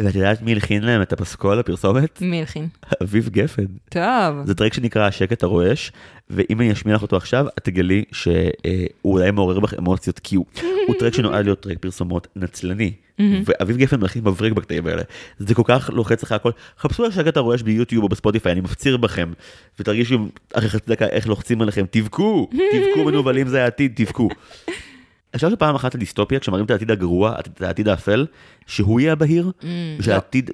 ואת יודעת מי הלחין להם את הפסקול, הפרסומת? מי הלחין? אביב גפן. טוב. זה טרק שנקרא השקט הרועש, ואם אני אשמיע לך אותו עכשיו, את תגלי שהוא אולי מעורר בך אמוציות, כי הוא טרק שנועד להיות טרק פרסומות נצלני. ואביב גפן מלחין מברק בקטעים האלה. זה כל כך לוחץ אחרי הכל. חפשו השקט הרועש ביוטיוב או בספוטיפיי, אני מפציר בכם. ותרגישו אחרי חצי דקה איך לוחצים עליכם. תבכו! תבכו מנובלים, זה העתיד, תבכו. אפשר שפעם אחת לדיסטופיה, כשמראים את העתיד הגרוע, את העתיד האפל, שהוא יהיה הבהיר,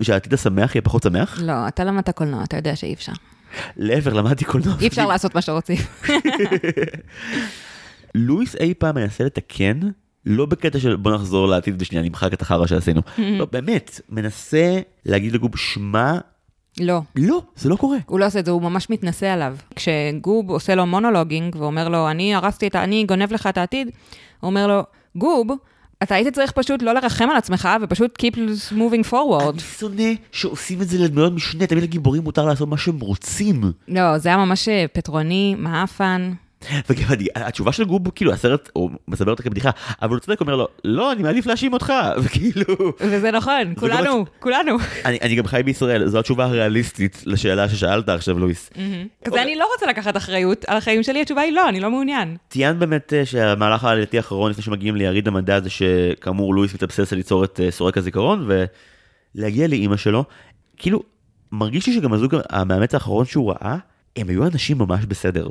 ושהעתיד השמח יהיה פחות שמח? לא, אתה למדת קולנוע, אתה יודע שאי אפשר. להפך, למדתי קולנוע. אי אפשר לעשות מה שרוצים. לואיס אי פעם מנסה לתקן, לא בקטע של בוא נחזור לעתיד בשנייה, נמחק את החרה שעשינו. לא, באמת, מנסה להגיד לגוב שמה, לא. לא, זה לא קורה. הוא לא עושה את זה, הוא ממש מתנסה עליו. כשגוב עושה לו מונולוגינג, ואומר לו, אני גונב לך את העתיד, הוא אומר לו, גוב, אתה היית צריך פשוט לא לרחם על עצמך, ופשוט keep moving forward. אני שונא שעושים את זה לדמויות משנה, תמיד לגיבורים מותר לעשות מה שהם רוצים. לא, זה היה ממש פטרוני, מעפן. וגם התשובה של גוב, כאילו, הסרט, הוא מסבר אותה כבדיחה, אבל הוא צודק, אומר לו, לא, אני מעדיף להאשים אותך, וכאילו... וזה נכון, כולנו. אני גם חי בישראל, זו התשובה הריאליסטית לשאלה ששאלת עכשיו, לואיס. אז אני לא רוצה לקחת אחריות על החיים שלי, התשובה היא לא, אני לא מעוניין. ציינת באמת שהמהלך העלייתי האחרון, לפני שמגיעים ליריד המדע, זה שכאמור לואיס מתאבסס על ליצור את סורק הזיכרון, ולהגיע לאמא שלו, כאילו, מרגיש לי שגם הזוג המאמץ האחרון שהוא ראה, הם היו אנשים ממש בסדר.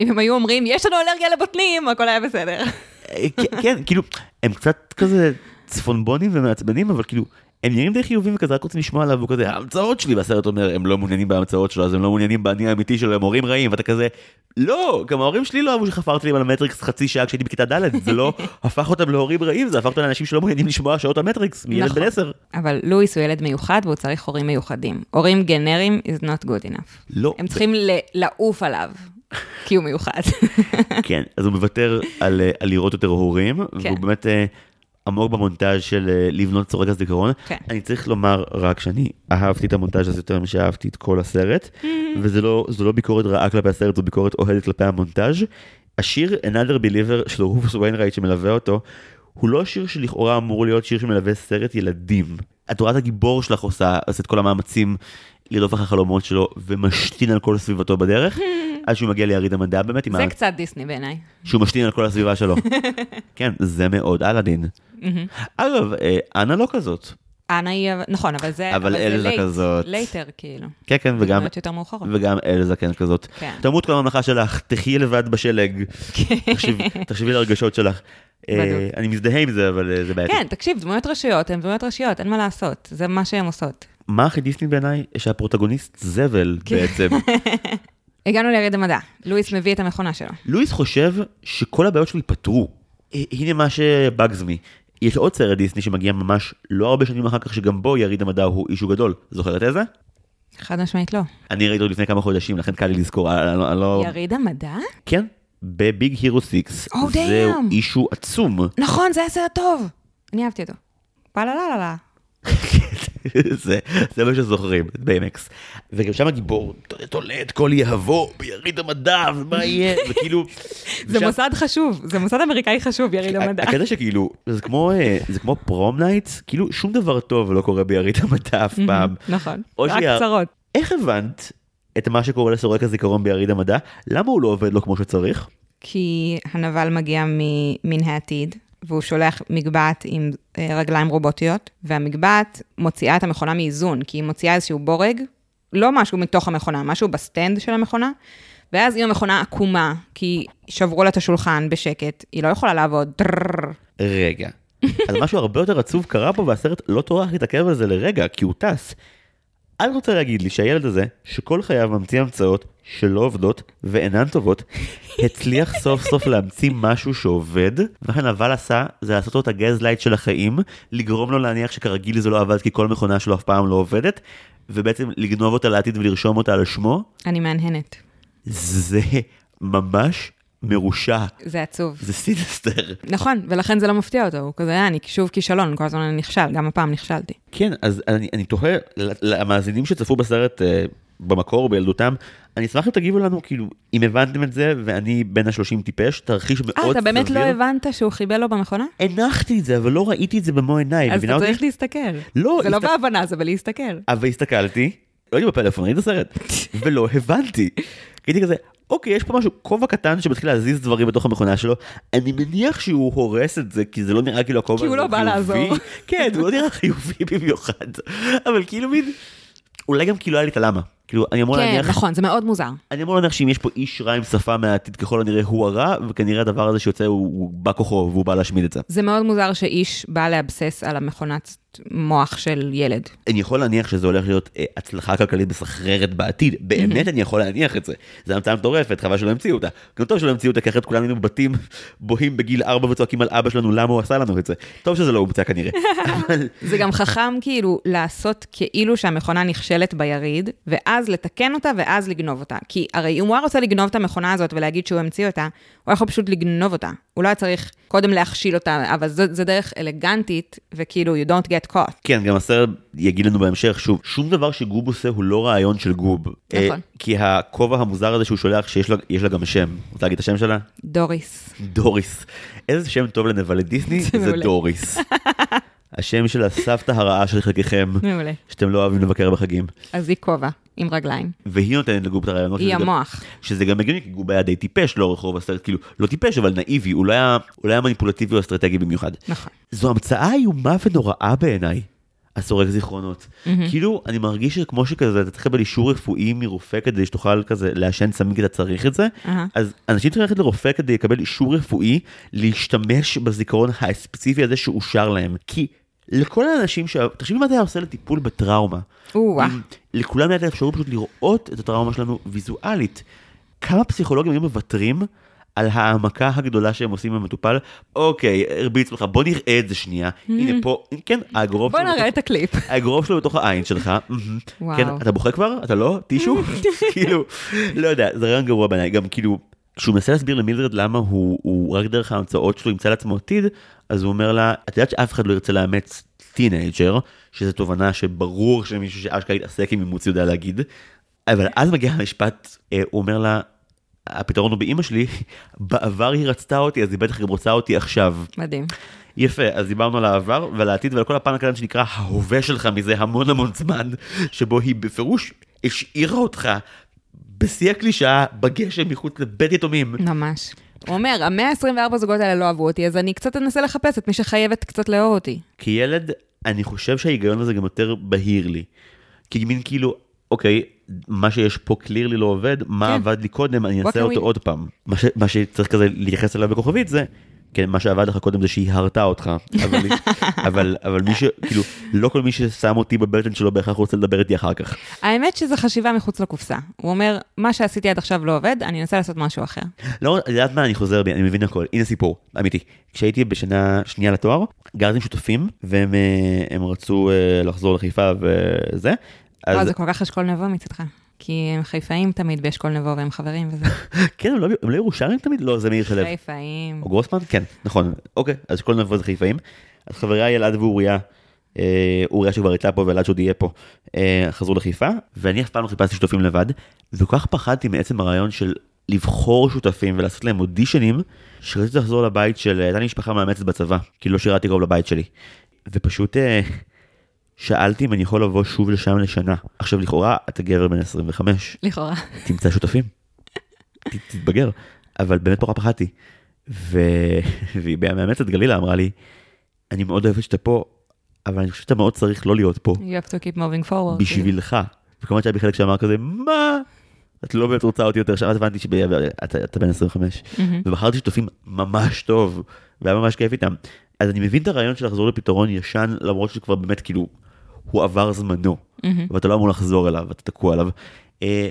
אם הם היו אומרים, יש לנו אלרגיה לבוטנים, הכל היה בסדר. כן, כאילו, הם קצת כזה צפונבונים ומעצבנים, אבל כאילו, הם נראים די חיובים וכזה, רק רוצים לשמוע עליו, וכזה, ההמצאות שלי, והסרט אומר, הם לא מעוניינים בהמצאות שלו, אז הם לא מעוניינים בעני האמיתי שלו, הם הורים רעים, ואתה כזה, לא, גם ההורים שלי לא אהבו שחפרתי להם על המטריקס חצי שעה כשהייתי בכיתה ד', זה לא הפך אותם להורים רעים, זה הפך אותם לאנשים שלא מעוניינים לשמוע שעות המטריקס, מילד בן 10. אבל לואיס הוא ילד מיוחד, והוא צריך הורים מיוחדים. הורים גנריים is not good enough. לא. הם צריכים לעוף עליו. כי הוא מיוחד. כן, אז הוא מוותר על לראות יותר הורים, והוא באמת עמוק במונטאז' של לבנות סורק הזיכרון. אני צריך לומר רק שאני אהבתי את המונטאז' הזה יותר משאהבתי את כל הסרט, וזו לא ביקורת רעה כלפי הסרט, זו ביקורת אוהדת כלפי המונטאז'. השיר Another Believer של רופוס ויינרייט שמלווה אותו, הוא לא שיר שלכאורה אמור להיות שיר שמלווה סרט ילדים. את רואה את הגיבור שלך עושה את כל המאמצים לרדוף אחרי החלומות שלו, ומשתין על כל סביבתו בדרך, עד שהוא מגיע ליריד המדע באמת. זה קצת דיסני בעיניי. שהוא משתין על כל הסביבה שלו. כן, זה מאוד אלאדין. אגב, אנה לא כזאת. אנה היא, נכון, אבל זה... אבל אלזה כזאת. לייטר, כאילו. כן, כן, וגם... וגם אלזה כן כזאת. תמות כל הממלכה שלך, תחיי לבד בשלג. תחשבי להרגשות שלך. אני מזדהה עם זה, אבל זה בעייתי. כן, תקשיב, דמויות ראשיות, הן דמויות ראשיות, אין מה לעשות. זה מה שהן עושות. מה הכי דיסני בעיניי? שהפרוטגוניסט זבל בעצם. הגענו ליריד המדע. לואיס מביא את המכונה שלו. לואיס חושב שכל הבעיות שלו ייפתרו. הנה מה שבאגזמי. יש עוד סרט דיסני שמגיע ממש לא הרבה שנים אחר כך, שגם בו יריד המדע הוא אישו גדול. זוכרת איזה? חד משמעית לא. אני ראיתי עוד לפני כמה חודשים, לכן קל לי לזכור. יריד המדע? כן. בביג הירו 6. זהו אישו עצום. נכון, זה היה סרט טוב. אני אהבתי אותו. פללללה. זה מה שזוכרים, ב-MX. וגם שם הגיבור תולה את כל יהבו ביריד המדע, ומה יהיה, וכאילו... זה מוסד חשוב, זה מוסד אמריקאי חשוב, יריד המדע. הקטע שכאילו, זה כמו פרום נייט, כאילו שום דבר טוב לא קורה ביריד המדע אף פעם. נכון, רק קצרות. איך הבנת את מה שקורה לסורק הזיכרון ביריד המדע? למה הוא לא עובד לו כמו שצריך? כי הנבל מגיע מן העתיד. והוא שולח מגבעת עם רגליים רובוטיות, והמגבעת מוציאה את המכונה מאיזון, כי היא מוציאה איזשהו בורג, לא משהו מתוך המכונה, משהו בסטנד של המכונה, ואז היא המכונה עקומה, כי שברו לה את השולחן בשקט, היא לא יכולה לעבוד. רגע. אז משהו הרבה יותר עצוב קרה פה, והסרט לא תורח להתעכב על זה לרגע, כי הוא טס. אני רוצה להגיד לי שהילד הזה, שכל חייו ממציא המצאות שלא עובדות ואינן טובות, הצליח סוף סוף להמציא משהו שעובד, והנבל עשה, זה לעשות לו את הגז לייט של החיים, לגרום לו להניח שכרגיל זה לא עבד, כי כל מכונה שלו אף פעם לא עובדת, ובעצם לגנוב אותה לעתיד ולרשום אותה על שמו. אני מהנהנת. זה ממש מרושע. זה עצוב. זה סינסטר. נכון, ולכן זה לא מפתיע אותו. הוא כזה היה, אני שוב כישלון, כל הזמן אני נכשל, גם הפעם נכשלתי. כן, אז אני תוהה, למאזינים שצפו בסרט במקור, בילדותם, אני אשמח שתגיבו לנו, כאילו, אם הבנתם את זה, ואני בין ה-30 טיפש, תרחיש מאוד סביר. אתה באמת לא הבנת שהוא חיבל לו במכונה? הנחתי את זה, אבל לא ראיתי את זה במו עיניי. אז אתה צריך להסתכל. זה לא בהבנה, זה בלהסתכל. אבל הסתכלתי, לא הייתי בפלאפון, ראיתי את הסרט, ולא הבנתי. ראיתי כזה, אוקיי, יש פה משהו, כובע קטן שמתחיל להזיז דברים בתוך המכונה שלו, אני מניח שהוא הורס את זה, כי זה לא נראה כאילו הכובע. כי הוא לא בא לעזור. כן, הוא לא נראה חיובי במיוחד. אבל כאילו מין, אולי גם כאילו היה לי את הלמה. כאילו, אני אמור להניח... כן, נכון, זה מאוד מוזר. אני אמור להניח שאם יש פה איש רע עם שפה מהעתיד, ככל הנראה הוא הרע, וכנראה הדבר הזה שיוצא הוא בא כוחו, והוא בא להשמיד את זה. זה מאוד מוזר שאיש בא להבסס על המכונת מוח של ילד. אני יכול להניח שזה הולך להיות הצלחה כלכלית בסחררת בעתיד. באמת אני יכול להניח את זה. זה המצאה מטורפת, חבל שלא המציאו אותה. טוב שלא המציאו אותה, כי אחרת כולם היינו בבתים בוהים בגיל 4 וצועקים על אבא שלנו, למה הוא עשה לנו את זה. טוב שזה לא הומצא כנראה. זה גם חכם כאילו לעשות כאילו שהמכונה נכשלת ביריד, ואז לתקן אותה ואז לגנוב אותה. כי הרי אם הוא רוצה לגנוב את המכונה הזאת ולהגיד שהוא המציא אותה, הוא יכול פשוט לגנוב אותה. הוא לא צריך קודם להכשיל אותה, אבל זה דרך אלגנטית, וכאילו, you don't get caught. כן, גם הסרט יגיד לנו בהמשך, שוב, שום דבר שגוב עושה הוא לא רעיון של גוב. נכון. כי הכובע המוזר הזה שהוא שולח, שיש לה גם שם. רוצה להגיד את השם שלה? דוריס. דוריס. איזה שם טוב לנבלת דיסני? זה דוריס. השם של הסבתא הרעה של חלקכם, שאתם לא אוהבים לבקר בחגים. אז היא כובע, עם רגליים. והיא נותנת לגוב את הרעיונות. היא המוח. שזה גם הגיוני, כי גוב היה די טיפש לאורך רוב הסרט, כאילו, לא טיפש, אבל נאיבי, הוא לא היה מניפולטיבי או אסטרטגי במיוחד. נכון. זו המצאה איומה ונוראה בעיניי, הסורק זיכרונות. כאילו, אני מרגיש שכמו שכזה, אתה צריך לקבל אישור רפואי מרופא כדי שתוכל כזה לעשן סמים כדי צריך את זה, אז אנשים צריכים ללכת לרופא כדי לקבל אישור רפואי להשתמש בזיכרון הספציפי הזה שאושר להם. כי לכל האנשים תחשבי מה אתה עושה לטיפול בטראומה. לכולם הייתה אפשרות פשוט לראות את הטראומה שלנו ויזואלית. כמה פסיכולוגים היו מוותרים על העמקה הגדולה שהם עושים במטופל, אוקיי, הרביץ לך, בוא נראה את זה שנייה, הנה פה, כן, האגרוף שלו... בוא נראה את הקליפ. האגרוף שלו בתוך העין שלך, כן, אתה בוכה כבר? אתה לא? טישו? כאילו, לא יודע, זה רעיון גרוע בעיניי, גם כאילו, כשהוא מנסה להסביר למילדרד למה הוא רק דרך ההמצאות שלו ימצא לעצמו עתיד, אז הוא אומר לה, את יודעת שאף אחד לא ירצה לאמץ טינאג'ר, שזו תובנה שברור שמישהו שאשכרה יתעסק עם אימוץ יודע להגיד, אבל אז מגיע המשפט, הוא אומר לה, הפתרון הוא באמא שלי, בעבר היא רצתה אותי, אז היא בטח גם רוצה אותי עכשיו. מדהים. יפה, אז דיברנו על העבר ועל העתיד ועל כל הפן הקטן שנקרא ההווה שלך מזה המון המון זמן, שבו היא בפירוש השאירה אותך בשיא הקלישה, בגשם מחוץ לבית יתומים. ממש. הוא אומר, 124 זוגות האלה לא אהבו אותי, אז אני קצת אנסה לחפש את מי שחייבת קצת לאהוב אותי. כילד, אני חושב שההיגיון הזה גם יותר בהיר לי. כי מין כאילו, אוקיי, מה שיש פה קליר לי לא עובד, מה עבד לי קודם, אני אעשה אותו עוד פעם. מה שצריך כזה להתייחס אליו בכוכבית זה, כן, מה שעבד לך קודם זה שהיא הרתה אותך, אבל מי ש... כאילו, לא כל מי ששם אותי בבטן שלו בהכרח רוצה לדבר איתי אחר כך. האמת שזו חשיבה מחוץ לקופסה. הוא אומר, מה שעשיתי עד עכשיו לא עובד, אני אנסה לעשות משהו אחר. לא, לדעת מה, אני חוזר בי, אני מבין הכל. הנה סיפור, אמיתי. כשהייתי בשנה שנייה לתואר, גרתי עם שותפים, והם רצו לחזור לחיפה וזה, זה כל כך אשכול נבוא מצדך, כי הם חיפאים תמיד באשכול נבוא והם חברים וזה. כן, הם לא ירושלים תמיד? לא, זה מאיר שלב. חיפאים. או גרוסמן? כן, נכון. אוקיי, אז אשכול נבוא זה חיפאים. אז חבריי אלעד ואוריה, אוריה שכבר הייתה פה ואלעד שעוד יהיה פה, חזרו לחיפה, ואני אף פעם לא חיפשתי שותפים לבד, וכל כך פחדתי מעצם הרעיון של לבחור שותפים ולעשות להם אודישנים, שרציתי לחזור לבית של... הייתה לי משפחה מאמצת בצבא, כי לא שירתי קרוב לבית שלי. ופשוט שאלתי אם אני יכול לבוא שוב לשם לשנה. עכשיו, לכאורה, אתה גבר בן 25. לכאורה. תמצא שותפים. תתבגר. אבל באמת פורה פחדתי. והיא מאמצת גלילה אמרה לי, אני מאוד אוהבת שאתה פה, אבל אני חושבת שאתה מאוד צריך לא להיות פה. You have to keep moving forward. בשבילך. וכמובן שהיה בחלק שאמר כזה, מה? את לא באמת רוצה אותי יותר. שם הבנתי שאתה בן 25. ובחרתי שותפים ממש טוב. והיה ממש כיף איתם. אז אני מבין את הרעיון של לחזור לפתרון ישן, למרות שכבר באמת כאילו, הוא עבר זמנו, ואתה לא אמור לחזור אליו, ואתה תקוע עליו.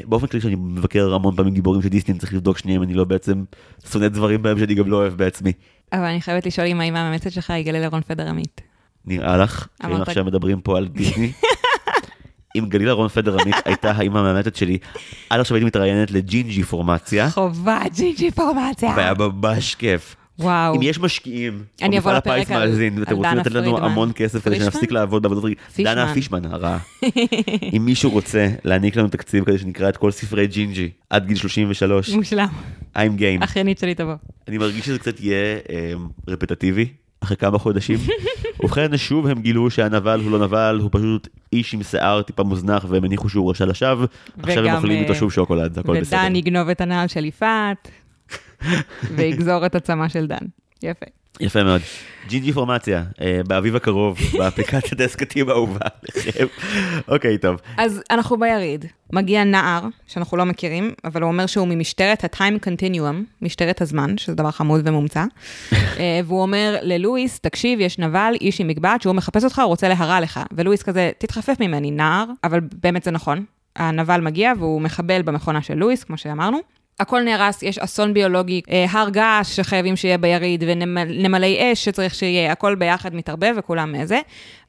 באופן כללי שאני מבקר המון פעמים גיבורים של דיסני, צריך לבדוק שניהם, אני לא בעצם שונא דברים בהם שאני גם לא אוהב בעצמי. אבל אני חייבת לשאול אם האמא המאמצת שלך יגלה לרון פדר עמית. נראה לך, אם עכשיו מדברים פה על דיסני, אם גלילה רון פדרניק הייתה האמא המאמתת שלי, עד עכשיו הייתי מתראיינת לג'ינג'י-פורמציה. חובה, ג'ינג'י-פורמציה. והיה ממש כיף. וואו. אם יש משקיעים, אני אבוא לפרק על דנה פרידמן. לנו המון כסף כדי שנפסיק לעבוד בעבודות רגיל. דנה פישמן, הרעה. אם מישהו רוצה להעניק לנו תקציב כדי שנקרא את כל ספרי ג'ינג'י עד גיל 33. מושלם. I'm game. אחיינית שלי תבוא. אני מרגיש שזה קצת יהיה רפטטיבי אחרי כמה חודשים. ובכן, שוב הם גילו שהנבל הוא לא נבל, הוא פשוט איש עם שיער טיפה מוזנח, והם הניחו שהוא רשע לשווא. עכשיו הם אוכלים איתו שוב שוקולד, הכל בסדר. ודן יגנוב את הנעל של יפעת, ויגזור את עצמה של דן. יפה. יפה מאוד. ג'ינג'י-פורמציה, באביב הקרוב, באפליקציית דסקתים האהובה לכם. אוקיי, טוב. אז אנחנו ביריד. מגיע נער, שאנחנו לא מכירים, אבל הוא אומר שהוא ממשטרת ה-Time Continuum, משטרת הזמן, שזה דבר חמוד ומומצא, והוא אומר ללואיס, תקשיב, יש נבל, איש עם מגבעת, שהוא מחפש אותך, הוא רוצה להרע לך. ולואיס כזה, תתחפף ממני, נער, אבל באמת זה נכון. הנבל מגיע, והוא מחבל במכונה של לואיס, כמו שאמרנו. הכל נהרס, יש אסון ביולוגי, הר געש שחייבים שיהיה ביריד, ונמלי אש שצריך שיהיה, הכל ביחד מתערבב וכולם מאיזה.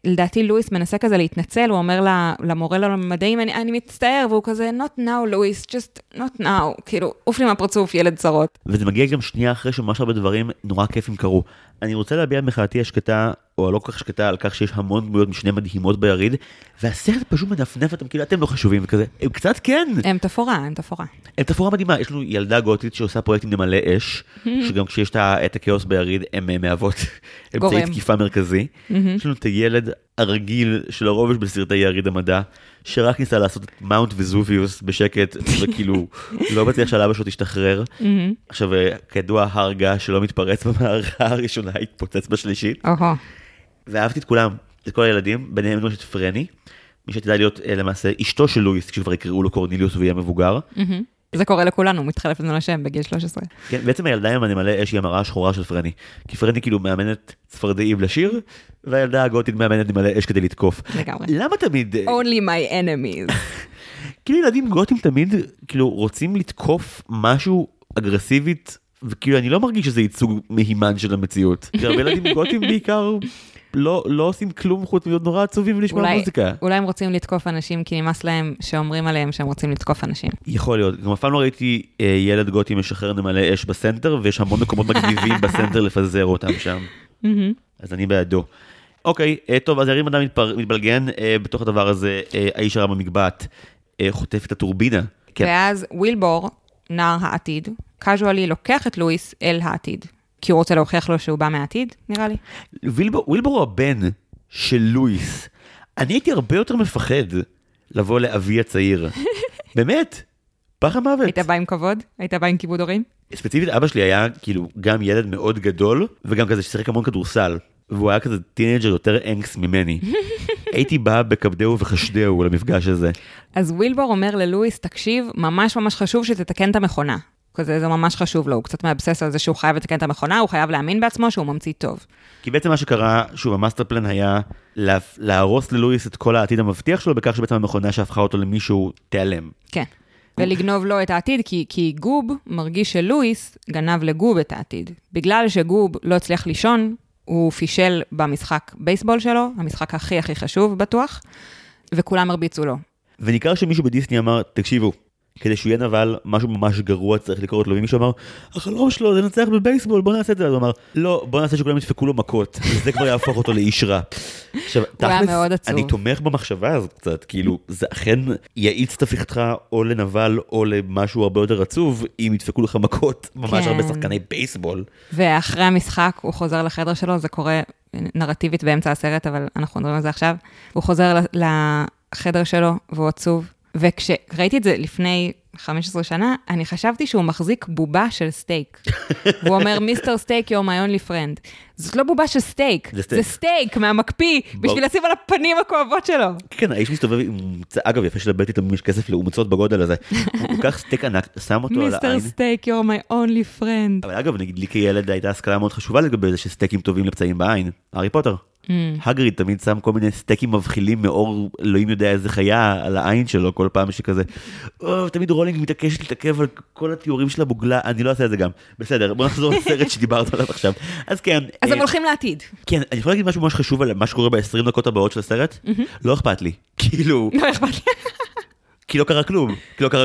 לדעתי לואיס מנסה כזה להתנצל, הוא אומר למורה למדעים, אני מצטער, והוא כזה, not now, לואיס, just not now, כאילו, אוף לי מהפרצוף, ילד צרות. וזה מגיע גם שנייה אחרי שממש הרבה דברים נורא כיפים קרו. אני רוצה להביע מחאתי השקטה, או לא כל כך שקטה, על כך שיש המון דמויות משנה מדהימות ביריד, והסרט פשוט מנפנף, אתם לא חשובים, וכזה, הם קצת כן. הם תפורה, הם תפורה. הם תפורה מדהימה, יש לנו ילדה גותית שעושה פרויקטים למלא אש, שגם כשיש את הכאוס ביריד, הם מהוות אמצעי תקיפה מרכזי. יש לנו את הילד הרגיל של הרובש בסרטי יריד המדע, שרק ניסה לעשות את מאונט וזוביוס בשקט, וכאילו לא מצליח שעליו פשוט השתחרר. עכשיו, כדוע הרגע שלא מתפרץ במערכה הראשונה, התפוצץ בשלישית. ואהבתי את כולם, את כל הילדים, ביניהם נושא את פרני, מי שתדע להיות למעשה אשתו של לואיס, כשכבר יקראו לו קורניליוס והוא יהיה מבוגר. זה קורה לכולנו, מתחלף לנו לשם בגיל 13. כן, בעצם הילדה עם הנמלא אש היא המראה השחורה של פרני, כי פרני כאילו מאמנת צפרדעים לשיר, והילדה הגותית מאמנת נמלא אש כדי לתקוף. לגמרי. למה תמיד... Only my enemies. כאילו ילדים גותים תמיד כאילו רוצים לתקוף משהו אגרסיבית, וכאילו אני לא מרגיש שזה ייצוג מהימן של המציאות. כי הרבה ילדים גותים בעיקר... לא עושים כלום חוץ מיות נורא עצובים ולשמוע מוזיקה. אולי הם רוצים לתקוף אנשים, כי נמאס להם שאומרים עליהם שהם רוצים לתקוף אנשים. יכול להיות. גם פעם לא ראיתי ילד גותי משחרר נמלא אש בסנטר, ויש המון מקומות מגניבים בסנטר לפזר אותם שם. אז אני בעדו. אוקיי, טוב, אז הרים אדם מתבלגן בתוך הדבר הזה, האיש הרם המגבעת חוטף את הטורבינה. ואז וילבור, נער העתיד, קאז'ואלי לוקח את לואיס אל העתיד. כי הוא רוצה להוכיח לו שהוא בא מהעתיד, נראה לי. וילבור הוא הבן של לואיס. אני הייתי הרבה יותר מפחד לבוא לאבי הצעיר. באמת, פחד מוות. היית בא עם כבוד? היית בא עם כיבוד הורים? ספציפית, אבא שלי היה כאילו גם ילד מאוד גדול, וגם כזה ששיחק המון כדורסל. והוא היה כזה טינג'ר יותר אנגס ממני. הייתי בא בכבדהו וחשדהו למפגש הזה. אז וילבור אומר ללואיס, תקשיב, ממש ממש חשוב שתתקן את המכונה. כזה, זה ממש חשוב לו, הוא קצת מאבסס על זה שהוא חייב לתקן את המכונה, הוא חייב להאמין בעצמו שהוא ממציא טוב. כי בעצם מה שקרה, שוב, המאסטר פלן היה להרוס ללואיס את כל העתיד המבטיח שלו, בכך שבעצם המכונה שהפכה אותו למישהו תיעלם. כן, ולגנוב לו את העתיד, כי גוב מרגיש שלואיס גנב לגוב את העתיד. בגלל שגוב לא הצליח לישון, הוא פישל במשחק בייסבול שלו, המשחק הכי הכי חשוב בטוח, וכולם הרביצו לו. וניכר שמישהו בדיסני אמר, תקשיבו, כדי שהוא יהיה נבל, משהו ממש גרוע צריך לקרות לו, ומישהו אמר, החלום שלו, זה נצליח בבייסבול, בוא נעשה את זה, אז הוא אמר, לא, בוא נעשה שכולם ידפקו לו מכות, וזה כבר יהפוך אותו לאיש רע. עכשיו, תכלס, אני תומך במחשבה הזאת קצת, כאילו, זה אכן יעיץ את הפיכתך או לנבל, או למשהו הרבה יותר עצוב, אם ידפקו לך מכות, ממש הרבה שחקני בייסבול. ואחרי המשחק, הוא חוזר לחדר שלו, זה קורה נרטיבית באמצע הסרט, אבל אנחנו נראה על זה עכשיו. הוא חוזר לחדר שלו, והוא עצוב. וכשראיתי את זה לפני 15 שנה, אני חשבתי שהוא מחזיק בובה של סטייק. הוא אומר, מיסטר סטייק, you're my only friend. זאת לא בובה של סטייק, זה סטייק מהמקפיא, בשביל לשים על הפנים הכואבות שלו. כן, האיש מסתובב עם צעה, אגב, יפה שלבלתי את המש כסף לאומצות בגודל הזה. הוא כך סטייק ענק, שם אותו על העין. מיסטר סטייק, you're my only friend. אבל אגב, נגיד לי כילד, הייתה השכלה מאוד חשובה לגבי זה שסטייקים טובים לפצעים בעין. הארי פוטר. הגריד תמיד שם כל מיני סטייקים מבחילים מאור, אלוהים יודע איזה חיה על העין שלו, כל פעם שכזה תמיד רולינג מתעקשת להתעכב על כל התיאורים שלה בוגלה, אני לא אעשה את זה גם בסדר, בוא נחזור לסרט שדיברת עליו עכשיו. אז כן, אז הם הולכים לעתיד. כן, אני יכול להגיד משהו ממש חשוב על מה שקורה ב-20 דקות הבאות של הסרט, לא אכפת לי, כאילו לא אכפת לי כי לא קרה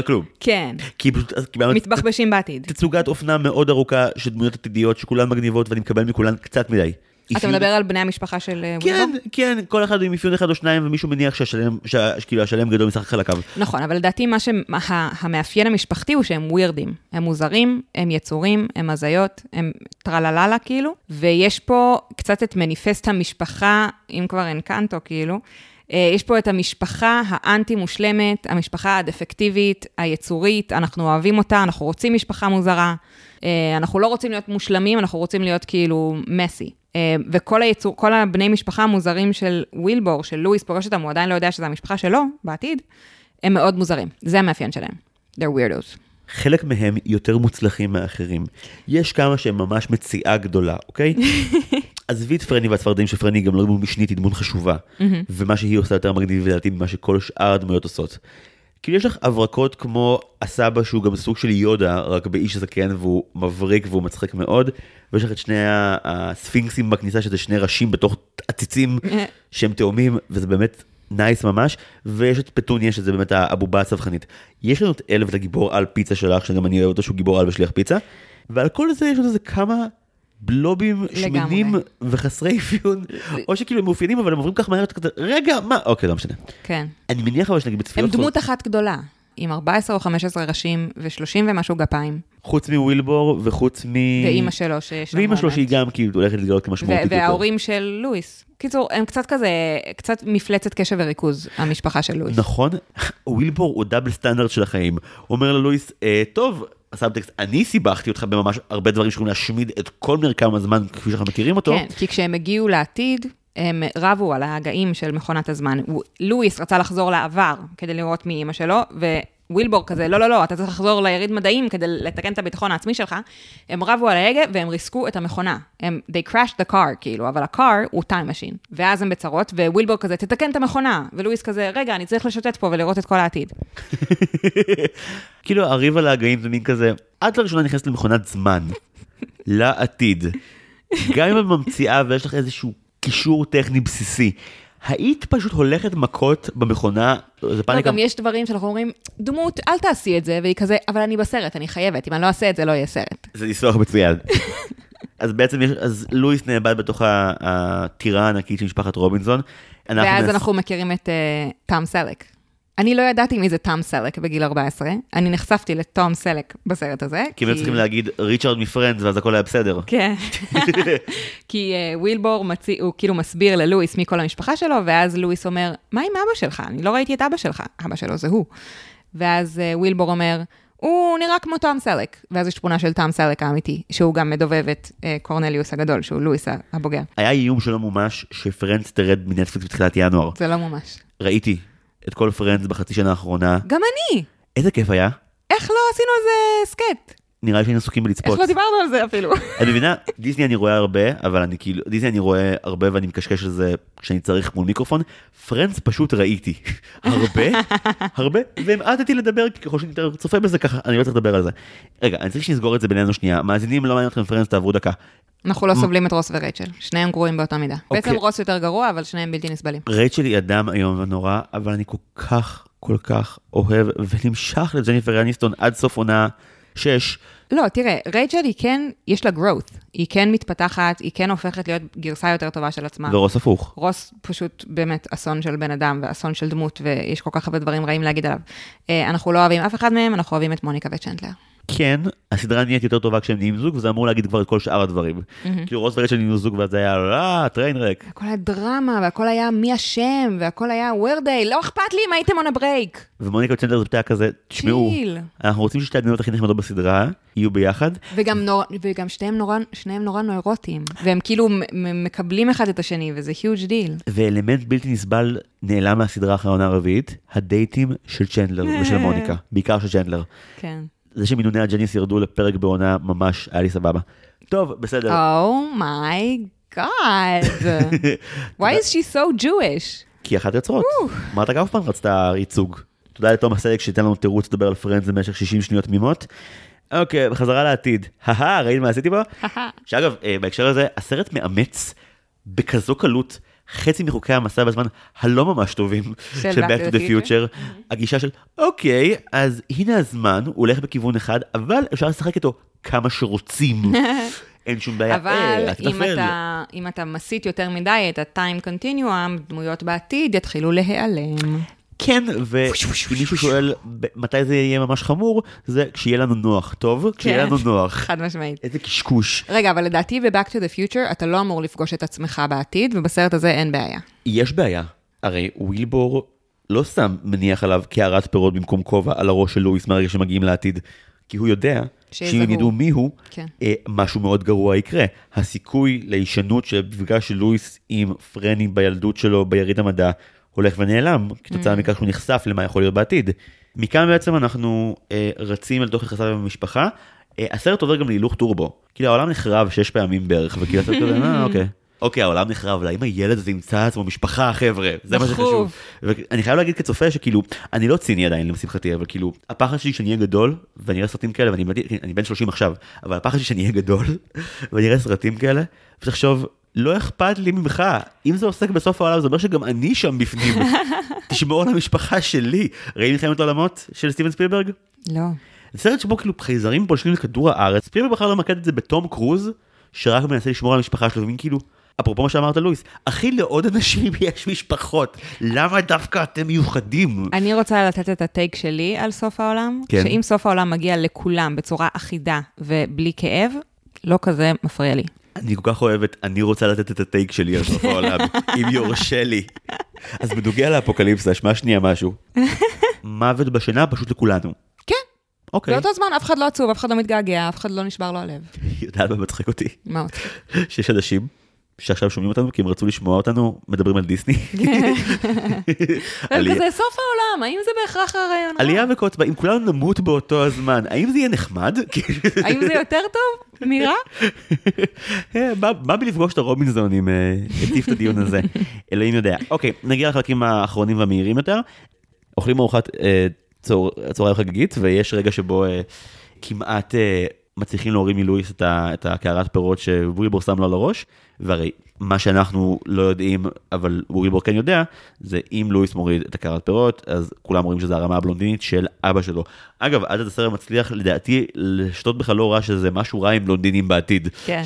כלום, כן. כי פשוט... מתבחבשים בעתיד. תצוגת אופנה מאוד ארוכה של דמויות עתידיות, שכולן מגניבות, ואני מקבל מכולן קצת מדי. אתה מדבר על בני המשפחה של ווילבר? כן, כן, כל אחד עם אפיון אחד או שניים, ומישהו מניח שהשלם גדול משחק חלקיו. נכון, אבל לדעתי מה שהמאפיין המשפחתי הוא שהם ווירדים. הם מוזרים, הם יצורים, הם הזיות, הם טרלללה כאילו, ויש פה קצת את מניפסט המשפחה, אם כבר אנקנטו כאילו, יש פה את המשפחה האנטי-מושלמת, המשפחה הדפקטיבית, היצורית, אנחנו אוהבים אותה, אנחנו רוצים משפחה מוזרה, אנחנו לא רוצים להיות מושלמים, אנחנו רוצים להיות כאילו מסי. וכל היצור, כל הבני משפחה המוזרים של ווילבור, של לואיס, פוגש אותם, הוא עדיין לא יודע שזה המשפחה שלו בעתיד, הם מאוד מוזרים. זה המאפיין שלהם. They're weirdos. חלק מהם יותר מוצלחים מאחרים. יש כמה שהם ממש מציאה גדולה, אוקיי? עזבי את פרני והצפרדעים שפרני גם לא דמות משנית, היא דמות חשובה. ומה שהיא עושה יותר מגניב ולדעתי ממה שכל שאר הדמויות עושות. כאילו יש לך אברקות כמו הסבא שהוא גם סוג של יודה, רק באיש הזקן והוא מבריק והוא מצחק מאוד, ויש לך את שני הספינקסים בכניסה שזה שני ראשים בתוך עציצים שהם תאומים, וזה באמת נייס ממש, ויש את פטוניה שזה באמת הבובה הצווחנית. יש לנו את אלף את הגיבור על פיצה שלך, שגם אני אוהב אותו שהוא גיבור על ושליח פיצה, ועל כל זה יש לנו איזה כמה בלובים שמנים וחסרי אפיון, או שכאילו הם מאופיינים, אבל הם עוברים כך מהר, רגע, מה? אוקיי, לא משנה. כן. אני מניח אבל שנגיד בצפיות... הם דמות אחת גדולה, עם 14 או 15 ראשים, ו30 ומשהו גפיים. חוץ מווילבור, וחוץ מ... ואימא שלו שיש... ואימא שלו שהיא גם כאילו הולכת להתגלות כמשמעותית יותר. וההורים של לואיס. קיצור, הם קצת כזה, קצת מפלצת קשב וריכוז, המשפחה של לואיס. נכון. ווילבור הוא דאבל סטנדרט של החיים. אומר ללואיס, טוב, הסאבטקסט, אני סיבכתי אותך בממש הרבה דברים שיכולים להשמיד את כל מרקם הזמן כפי שאנחנו מכירים אותו. כן, כי כשהם הגיעו לעתיד, הם רבו על ההגאים של מכונת הזמן. לואיס רצה לחזור לעבר כדי לראות מי אמא שלו, ווילבור כזה, לא, לא, לא, אתה צריך לחזור ליריד מדעים כדי לתקן את הביטחון העצמי שלך. הם רבו על ההגא והם ריסקו את המכונה. They crashed the car, כאילו, אבל ה-car הוא time machine. ואז הם בצרות, ווילבור כזה, תתקן את המכונה. ולואיס כזה, רגע, אני צריך לשוטט פה ולראות את כל העתיד. כאילו, הריב על ההגאים זה מין כזה, עד לראשונה נכנסת למכונת זמן, לעתיד. גם אם הממציאה ויש לך איזשהו קישור טכני בסיסי, היית פשוט הולכת מכות במכונה, זה פאניקה. גם יש דברים שאנחנו אומרים, דמות, אל תעשי את זה, והיא כזה, אבל אני בסרט, אני חייבת, אם אני לא אעשה את זה, לא יהיה סרט. זה ניסוח מצוין. אז בעצם יש, אז לואיס נאבד בתוך הטירה הענקית של משפחת רובינסון. ואז אנחנו מכירים את תום סלק. אני לא ידעתי מי זה תום סלק בגיל 14, אני נחשפתי לתום סלק בסרט הזה. כי הם צריכים להגיד ריצ'רד מפרנדס, ואז הכל היה בסדר. כן, כי ווילבור הוא כאילו מסביר ללואיס מכל המשפחה שלו, ואז לואיס אומר, מה עם אבא שלך? אני לא ראיתי את אבא שלך, אבא שלו זה הוא. ואז ווילבור אומר, הוא נראה כמו תום סלק, ואז יש תמונה של תום סלק האמיתי, שהוא גם מדובב את קורנליוס הגדול, שהוא לואיס הבוגר. היה איום שלא מומש שפרנדס תרד מנטפליקס בתחילת ינואר. זה לא מומש. ראיתי. את כל פרנדס בחצי שנה האחרונה. גם אני! איזה כיף היה. איך לא עשינו איזה סקט? נראה לי שהיינו עסוקים בלצפות. איך לא דיברנו על זה אפילו? אני מבינה, דיסני אני רואה הרבה, אבל אני כאילו, דיסני אני רואה הרבה ואני מקשקש על זה כשאני צריך מול מיקרופון. פרנדס פשוט ראיתי. הרבה, והמעטתי לדבר, כי ככל שאני צופה בזה ככה, אני לא צריך לדבר על זה. רגע, אני צריך שנסגור את זה בינינו שנייה. מאזינים, לא מעניין אתכם פרנדס, תעברו דקה. אנחנו לא סובלים את רוס ורייצ'ל, שניהם גרועים באותה מידה. בעצם רוס יותר גרוע, אבל שניהם בלתי נסבלים. רייצ'ל היא אדם היום ונורא, אבל אני כל כך אוהב ונמשך לג'ניפר אניסטון עד סוף עונה 6. לא, תראה, רייצ'ל היא כן, יש לה growth, היא כן מתפתחת, היא כן הופכת להיות גרסה יותר טובה של עצמה. ורוס הפוך. רוס פשוט באמת אסון של בן אדם ואסון של דמות, ויש כל כך הרבה דברים רעים להגיד עליו. אנחנו לא אוהבים אף אחד מהם, אנחנו אוהבים את מוניקה וצ'נדלר. כן, הסדרה נהיית יותר טובה כשהם נהיים זוג, וזה אמור להגיד כבר את כל שאר הדברים. כאילו רוס ורייצ'ל נהיו זוג, ואז היה, טריין ריק. הכל היה דרמה, והכל היה מי השם, והכל היה ווירדיי, לא אכפת לי אם הייתם on a break. ומוניקה וצ'נדלר זה פתעה כזה, תשמעו, אנחנו רוצים ששתי הדמויות הכי נחמדות בסדרה, יהיו ביחד. וגם שניהם נורא נוירוטיים, והם כאילו מקבלים אחד את השני, וזה huge deal. ואלמנט בלתי נסבל נעלם מהסדרה האחרונה הרביעית, הדייטים של צ'נדלר ושל מוניקה, בעיקר של צ'נדלר. כן. זה שמינוני הג'ניס ירדו לפרק בעונה ממש, היה לי סבבה. טוב, בסדר. Oh my God. Why is she so Jewish? כי אחת יוצרות. מרתה גאופמן רצתה ייצוג. תודה לתום הסלק שייתן לנו תירוץ לדבר על פרנדס במשך 60 שניות תמימות. אוקיי, בחזרה לעתיד. ראיתם מה עשיתי בו? שאגב, בהקשר הזה, הסרט מאמץ בכזו קלות חצי מחוקי המסע בזמן הלא ממש טובים של Back to the Future. הגישה של, אוקיי, אז הנה הזמן, הוא הולך בכיוון אחד, אבל אפשר לשחק איתו כמה שרוצים. אין שום בעיה, אבל אם אתה מסית יותר מדי את ה-time continuum, דמויות בעתיד יתחילו להיעלם. כן, ומישהו שואל מתי זה יהיה ממש חמור, זה כשיהיה לנו נוח, טוב? כשיהיה לנו נוח. חד משמעית. איזה קשקוש. רגע, אבל לדעתי ב-Back to the Future אתה לא אמור לפגוש את עצמך בעתיד, ובסרט הזה אין בעיה. יש בעיה. הרי ווילבור לא סתם מניח עליו קערת פירות במקום כובע על הראש של לואיס מהרגע שמגיעים לעתיד, כי הוא יודע שאם הם ידעו מיהו, משהו מאוד גרוע יקרה. הסיכוי להישנות שבפגש של לואיס עם פרני בילדות שלו ביריד המדע, הולך ונעלם, כתוצאה מכך שהוא נחשף למה יכול להיות בעתיד. מכאן בעצם אנחנו רצים אל תוך יחסיו במשפחה, הסרט עובר גם להילוך טורבו, כאילו העולם נחרב 6 פעמים בערך, וכאילו הסרט כזה, אוקיי, העולם נחרב, אם הילד הזה ימצא עצמו משפחה, חבר'ה, זה מה שחשוב. ואני חייב להגיד כצופה שכאילו, אני לא ציני עדיין למשמחתי, אבל כאילו, הפחד שלי שאני אהיה גדול, ואני אראה סרטים כאלה, ואני בן 30 עכשיו, אבל הפחד שלי שאני אהיה גדול, ואני אראה סרטים כאלה, ותחשוב, לא אכפת לי ממך, אם זה עוסק בסוף העולם, זה אומר שגם אני שם בפנים, תשמעו על המשפחה שלי. ראיתי מלחמת העולמות של סטיבן ספילברג? לא. זה סרט שבו כאילו חייזרים פולשים לכדור הארץ, ספילברג בחר למקד את זה בתום קרוז, שרק מנסה לשמור על המשפחה שלו, ומין כאילו, אפרופו מה שאמרת לואיס, אחי לעוד אנשים יש משפחות, למה דווקא אתם מיוחדים? אני רוצה לתת את הטייק שלי על סוף העולם, שאם סוף העולם מגיע לכולם בצורה אחידה ובלי כאב, לא כזה מפריע לי. אני כל כך אוהבת, אני רוצה לתת את הטייק שלי על סוף העולם, אם יורשה לי. אז בדוגע לאפוקליפסה, שמה שנייה משהו. מוות בשינה פשוט לכולנו. כן. אוקיי. באותו זמן, אף אחד לא עצוב, אף אחד לא מתגעגע, אף אחד לא נשבר לו הלב. יודעת מה מצחיק אותי? מה אותי? שיש אנשים שעכשיו שומעים אותנו, כי הם רצו לשמוע אותנו, מדברים על דיסני. זה סוף העולם, האם זה בהכרח הרעיון? עלייה וקוצבה, אם כולנו נמות באותו הזמן, האם זה יהיה נחמד? האם זה יותר טוב? מירה? מה בלפגוש את הרובינסון אם הטיף את הדיון הזה? אלוהים יודע. אוקיי, נגיע לחלקים האחרונים והמהירים יותר. אוכלים ארוחת צהריים חגיגית, ויש רגע שבו כמעט מצליחים להורים מלואיס את הקערת פירות שווילבור שם לו על הראש, והרי מה שאנחנו לא יודעים, אבל ווילבור כן יודע, זה אם לואיס מוריד את הקערת פירות, אז כולם רואים שזו הרמה הבלונדינית של אבא שלו. אגב, עד הסרט מצליח לדעתי לשתות בכלל לא רע שזה משהו רע עם בלונדינים בעתיד. כן,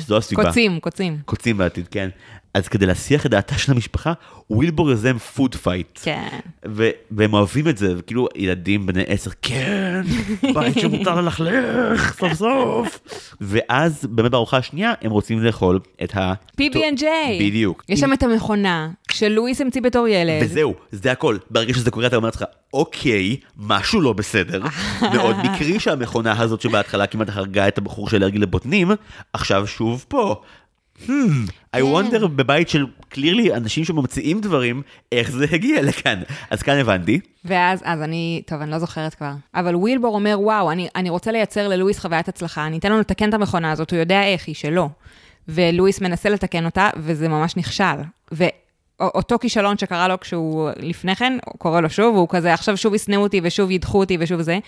קוצים. קוצים בעתיד, כן. אז כדי להשיח את דעתה של המשפחה, ווילבור יזם פוד פייט. כן. והם אוהבים את זה, וכאילו ילדים בני 10, כן, בית שמותר ללכלך, סוף סוף. ואז באמת בארוחה השנייה, הם רוצים לאכול את ה... PB&J. בדיוק. יש שם את המכונה, שלואיס המציא בתור ילד. וזהו, זה הכל. ברגע שזה קורה, אתה אומר לך, אוקיי, משהו לא בסדר. מאוד מקרי שהמכונה הזאת שבהתחלה כמעט הרגה את הבחור של אלרגי לבוטנים, עכשיו שוב פה. I wonder בבית של clearly אנשים שממציאים דברים, איך זה הגיע לכאן. אז כאן הבנתי. ואז אני לא זוכרת כבר. אבל ווילבור אומר, וואו, אני רוצה לייצר ללואיס חוויית הצלחה, אני אתן לנו לתקן את המכונה הזאת, הוא יודע איך, היא שלו. ולואיס מנסה לתקן אותה, וזה ממש נכשל. ואותו כישלון שקרה לו כשהוא לפני כן, קורא לו שוב, והוא כזה, עכשיו שוב יסנאו אותי, ושוב ידחו אותי, ושוב זה.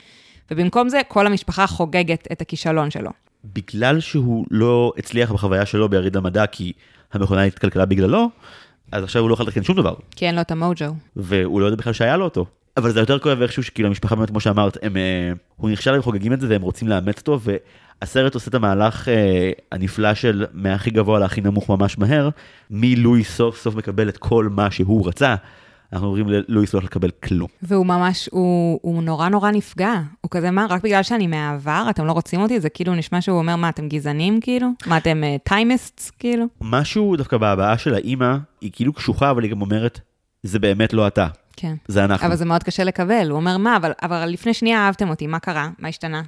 ובמקום זה, כל המשפחה חוגגת את הכישלון שלו. בגלל שהוא לא הצליח בחוויה שלו ביריד למדע, כי המכונה התקלקלה בגללו, אז עכשיו הוא לא יכול לתקן שום דבר. כי אין לו את המוג'ו. והוא לא יודע בכלל שהיה לו אותו. אבל זה יותר כואב איכשהו, שכאילו המשפחה באמת, כמו שאמרת, הוא נכשל, הם חוגגים את זה, והם רוצים לאמץ אותו, והסרט עושה את המהלך הנפלא של מהכי גבוה להכי נמוך ממש מהר, מלואיס סוף סוף מקבל את כל מה שהוא רצה, אנחנו אומרים ללואיס לא לקבל כלום. והוא ממש, הוא נורא נורא נפגע. הוא כזה, מה, רק בגלל שאני מהעבר, אתם לא רוצים אותי, זה כאילו נשמע שהוא אומר, מה, אתם גזענים כאילו? מה, אתם טיימיסטס כאילו? משהו דווקא בהבעה של האמא, היא כאילו קשוחה, אבל היא גם אומרת, זה באמת לא אתה. כן. זה אנחנו. אבל זה מאוד קשה לקבל. הוא אומר, מה, אבל לפני שנייה אהבתם אותי, מה קרה? מה השתנה?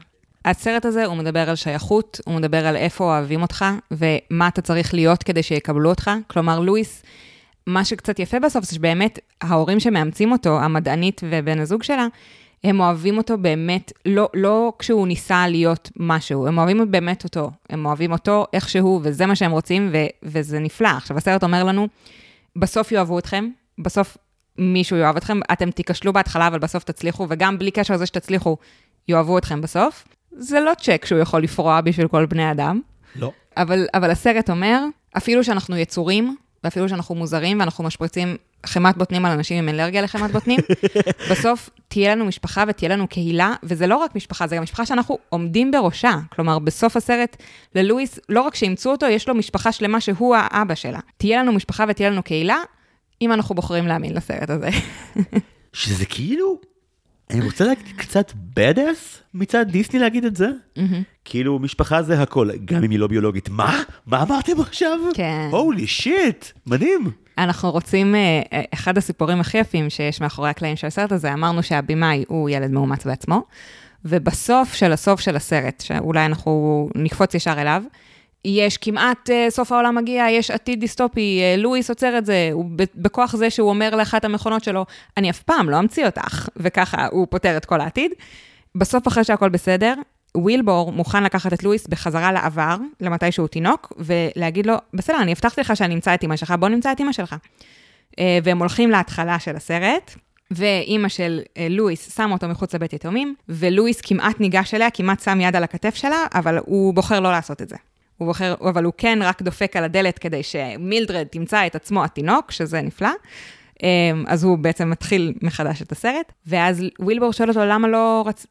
הסרט הזה, הוא מדבר על שייכות, הוא מדבר על איפה אוהבים אותך, ומה אתה צריך להיות כדי שיקבלו אותך. כלומר, לואיס, מה שקצת יפה בסוף, זה שבאמת ההורים שמאמצים אותו, המדענית ובן הזוג שלה, הם אוהבים אותו באמת, לא כשהוא ניסה להיות משהו, הם אוהבים באמת אותו, הם אוהבים אותו איכשהו, וזה מה שהם רוצים, וזה נפלא. עכשיו, הסרט אומר לנו, בסוף יאהבו אתכם, בסוף מישהו יאהב אתכם, אתם תיכשלו בהתחלה, אבל בסוף תצליחו, וגם בלי קשר לזה שתצליחו, יאהבו אתכם בסוף. זה לא צ'ק שהוא יכול לפרוע בשביל כל בני אדם. לא. אבל הסרט אומר, אפילו שאנחנו יצורים, ואפילו שאנחנו מוזרים, ואנחנו משפריצים חמת בוטנים על אנשים עם אלרגיה לחמת בוטנים, בסוף תהיה לנו משפחה ותהיה לנו קהילה, וזה לא רק משפחה, זה גם משפחה שאנחנו עומדים בראשה. כלומר, בסוף הסרט, ללואיס, לא רק שימצאו אותו, יש לו משפחה שלמה שהוא האבא שלה. תהיה לנו משפחה ותהיה לנו קהילה, אם אנחנו בוחרים להאמין לסרט הזה. שזה כאילו, אני רוצה להגיד קצת בדס מצד דיסני להגיד את זה. כאילו, משפחה זה הכל, גם אם היא לא ביולוגית. מה? מה אמרתם עכשיו? כן. Holy shit, מדהים. אנחנו רוצים, אחד הסיפורים הכי יפים שיש מאחורי הקלעים של הסרט הזה, אמרנו שהבימאי הוא ילד מאומץ בעצמו, ובסוף של הסוף של הסרט, שאולי אנחנו נקפוץ ישר אליו, יש כמעט, סוף העולם מגיע, יש עתיד דיסטופי, לואיס עוצר את זה, הוא בכוח זה שהוא אומר לאחת המכונות שלו, אני אף פעם לא אמציא אותך, וככה הוא פותר את כל העתיד. בסוף אחרי שהכל בסדר, ווילבור מוכן לקחת את לואיס בחזרה לעבר, למתי שהוא תינוק, ולהגיד לו, בסדר, אני הבטחתי לך שאני אמצא את אמא שלך, בוא נמצא את אמא שלך. והם הולכים להתחלה של הסרט, ואמא של לואיס שם אותו מחוץ לבית יתומים, ולואיס כמעט ניגש אליה, כמעט שם יד על הכתף שלה, אבל הוא בוחר לא לעשות את זה. הוא בוחר, אבל הוא כן רק דופק על הדלת, כדי שמילדרד תמצא את עצמו התינוק, שזה נפלא. אז הוא בעצם מתחיל מחדש את הסרט, ואז ווילבור שואל אותו,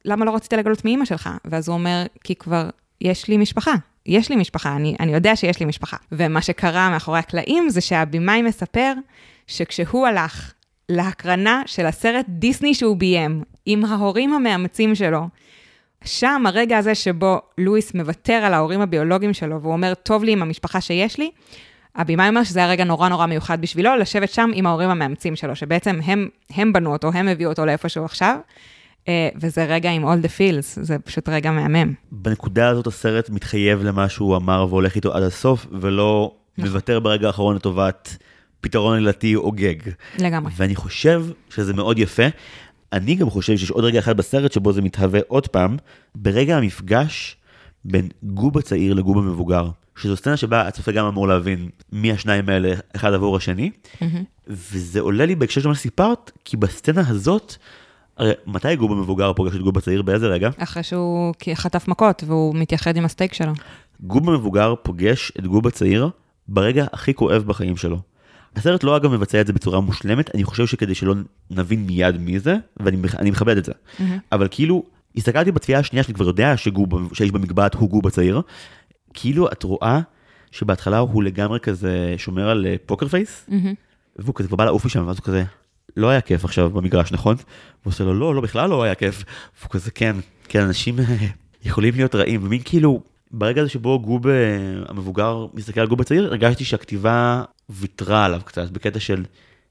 למה לא רצית לגלות מאמא שלך? ואז הוא אומר, כי כבר יש לי משפחה, אני יודע שיש לי משפחה. ומה שקרה מאחורי הקלעים, זה שהבימאי מספר, שכשהוא הלך להקרנה של הסרט דיסני שהוא ביים, עם ההורים המאמצים שלו, שם הרגע הזה שבו לואיס מוותר על ההורים הביולוגיים שלו, והוא אומר, טוב לי עם המשפחה שיש לי, הבימאי אומר שזה היה רגע נורא נורא מיוחד בשבילו, לשבת שם עם ההורים המאמצים שלו, שבעצם הם בנו אותו, הם הביאו אותו לאיפשהו עכשיו, וזה רגע עם all the feels, זה פשוט רגע מהמם. בנקודה הזאת הסרט מתחייב למה שהוא אמר, והולך איתו עד הסוף, ולא מוותר ברגע האחרון לטובת פתרון עלתי או גג. לגמרי. ואני חושב שזה מאוד יפה, אני גם חושב שיש עוד רגע אחד בסרט שבו זה מתהווה עוד פעם, ברגע המפגש בין גוב הצעיר לגוב המבוגר. שזו סצנה שבה הצופה גם אמור להבין מי השניים האלה אחד עבור השני, וזה עולה לי בהקשר שמה סיפרת, כי בסצנה הזאת, הרי מתי גוב המבוגר פוגש את גוב הצעיר באיזה רגע? אחרי שהוא חטף מכות, והוא מתייחד עם הסטייק שלו. גוב המבוגר פוגש את גוב הצעיר ברגע הכי כואב בחיים שלו. הסרט לא אגב מבצע את זה בצורה מושלמת, אני חושב שכדי שלא נבין מיד מי זה, ואני מכבד את זה. אבל כאילו, הסתכלתי בצפייה השנייה שאני כבר יודע שהאיש במקבעת הוא גוב הצעיר, כאילו את רואה שבהתחלה הוא לגמרי כזה שומר על פוקר פייס, והוא כזה כבר בא לעוף משם, ואז הוא כזה, לא היה כיף עכשיו במגרש, נכון? והוא עושה לו, לא, בכלל לא היה כיף. והוא כזה, כן, אנשים יכולים להיות רעים, ומין כאילו, ברגע הזה שבו גוב המבוגר מסתכל על גוב הצעיר, הרגשתי שהכתיבה ויתרה עליו קצת, בקטע של,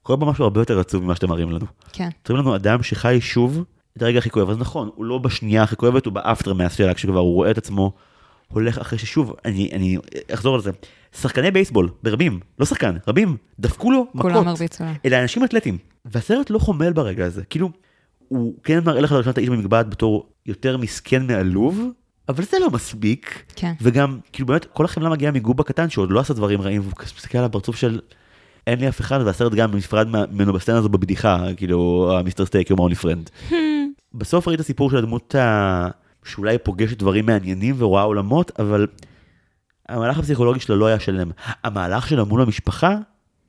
קורה בו משהו הרבה יותר עצוב ממה שאתם מראים לנו. כן. אתם מראים לנו אדם שחי שוב את הרגע הכי כואב, אז נכון, הוא לא בשנייה הכי כואבת, הוא באפטר מהספירה, כשכבר הוא רואה את עצמו הולך אחרי ששוב, אני אחזור על זה, שחקני בייסבול, ברבים, לא שחקן, רבים, דפקו לו מכות, אלה אנשים אתלטים, והסרט לא חומל ברגע הזה, כאילו, הוא כן מראה לך לראשונה את האיש במקבעת בתור יותר מסכן מעלוב, אבל זה לא מספיק, כן. וגם, כאילו באמת, כל החמלה מגיעה מגובה קטן, שעוד לא עשה דברים רעים, והוא מסתכל על הפרצוף של, אין לי אף אחד, והסרט גם נפרד ממנו בסצנה הזו בבדיחה, כאילו, המיסטר סטייק, יום הונפרנד. בסוף ראית הסיפור של הדמות שאולי פוגשת דברים מעניינים ורואה עולמות, אבל המהלך הפסיכולוגי שלו לא היה שלם. המהלך שלו מול המשפחה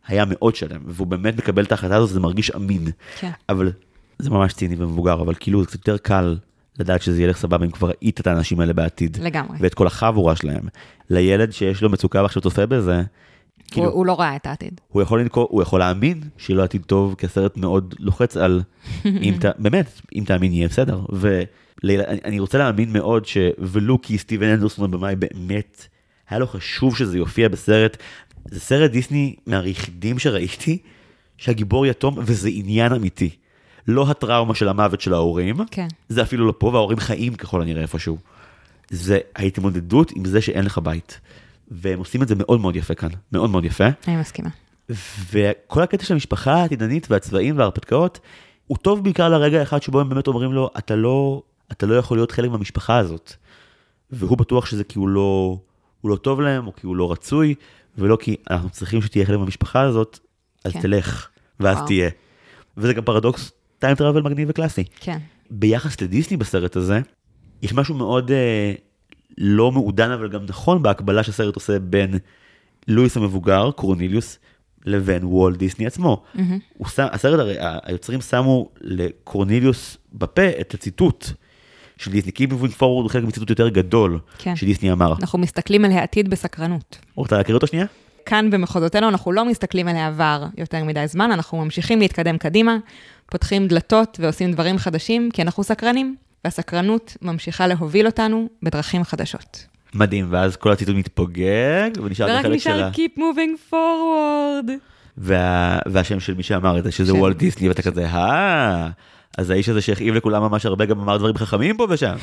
היה מאוד שלם, והוא באמת מקבל את ההחלטה הזו, זה מרגיש אמין. כן. אבל זה ממש ציני ומבוגר, אבל כאילו זה קצת יותר קל לדעת שזה ילך סבבה, אם כבר ראית את האנשים האלה בעתיד. לגמרי. ואת כל החבורה שלהם. לילד שיש לו מצוקה ועכשיו צופה בזה, כאילו, הוא לא ראה את העתיד. הוא יכול להאמין שיהיה לו עתיד טוב, כי הסרט מאוד לוחץ על, באמת, אם תאמין יהיה בסדר. אני רוצה להאמין מאוד ולו כי סטיבן אנדרסון במאי באמת, היה לו חשוב שזה יופיע בסרט. זה סרט דיסני מהיחידים שראיתי, שהגיבור יתום, וזה עניין אמיתי. לא הטראומה של המוות של ההורים, זה אפילו לא פה, וההורים חיים ככל הנראה איפשהו. זה ההתמודדות עם זה שאין לך בית. והם עושים את זה מאוד מאוד יפה כאן, מאוד מאוד יפה. אני מסכימה. וכל הקטע של המשפחה העתידנית והצבעים וההרפתקאות, הוא טוב בעיקר לרגע אחד שבו הם באמת אומרים לו, אתה לא יכול להיות חלק מהמשפחה הזאת. והוא בטוח שזה כי הוא לא טוב להם, או כי הוא לא רצוי, ולא כי אנחנו צריכים שתהיה חלק מהמשפחה הזאת, אז תלך, ואז תהיה. וזה גם פרדוקס טיים טראבל מגניב וקלאסי. ביחס לדיסני בסרט הזה, יש משהו מאוד לא מעודן, אבל גם נכון בהקבלה שהסרט עושה בין לואיס המבוגר, קורניליוס, לבין וולט דיסני עצמו. הסרט, היוצרים שמו לקורניליוס בפה את הציטוט של דיסני, כי moving forward הוא חלק מציטוט יותר גדול שדיסני אמר. אנחנו מסתכלים על העתיד בסקרנות. רוצה להקריא אותו שנייה? כאן במחוזותינו אנחנו לא מסתכלים על העבר יותר מדי זמן, אנחנו ממשיכים להתקדם קדימה, פותחים דלתות ועושים דברים חדשים, כי אנחנו סקרנים, והסקרנות ממשיכה להוביל אותנו בדרכים חדשות. מדהים, ואז כל הציטוט מתפוגג, ורק נשאר Keep Moving Forward. והשם של מי שאמר את זה, שזה וולט דיסני, ואתה כזה, אז האיש הזה שהכאיב לכולם ממש הרבה, גם אמר דברים חכמים פה ושם.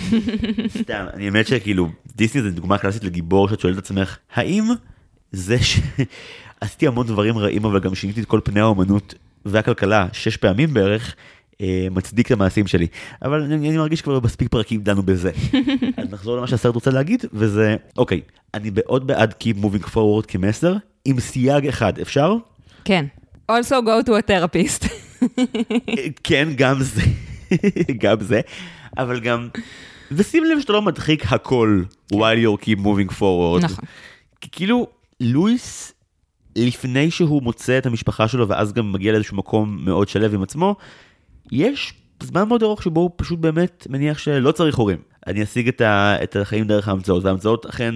סתם, אני אמת שכאילו, דיסני זה דוגמה קלאסית לגיבור, שאת שואלת את עצמך, האם זה שעשיתי המון דברים רעים, אבל גם שיניתי את כל פני האומנות והכלכלה, 6 פעמים בערך, מצדיק את המעשים שלי. אבל אני מרגיש כבר בספיק פרקים דנו בזה. אז נחזור למה שהסרט רוצה להגיד, וזה, אוקיי, אני בעד Keep Moving Forward כמסר, עם סייג אחד, אפשר? כן. Also go to a therapist. כן, גם זה. גם זה. אבל גם, ושים לב שאתה לא מדחיק הכל, while you're keep moving forward. נכון. כאילו, לואיס, לפני שהוא מוצא את המשפחה שלו, ואז גם מגיע לאיזשהו מקום מאוד שלב עם עצמו, יש זמן מאוד ארוך שבו הוא פשוט באמת מניח שלא צריך הורים. אני אשיג את החיים דרך ההמצאות, וההמצאות אכן,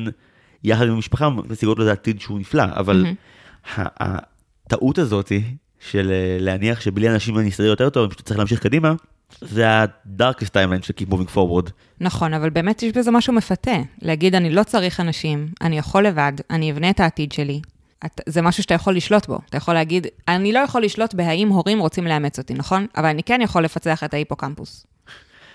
יחד עם המשפחה, משיגות לזה עתיד שהוא נפלא, אבל הטעות הזאת של להניח שבלי אנשים אני אסתדר יותר טוב, פשוט צריך להמשיך קדימה, זה הדארקסט טיימליין של Keep Moving Forward. נכון, אבל באמת יש בזה משהו מפתה. להגיד, אני לא צריך אנשים, אני יכול לבד, אני אבנה את העתיד שלי. זה משהו שאתה יכול לשלוט בו. אתה יכול להגיד, אני לא יכול לשלוט בהאם הורים רוצים לאמץ אותי, נכון? אבל אני כן יכול לפצח את ההיפוקמפוס.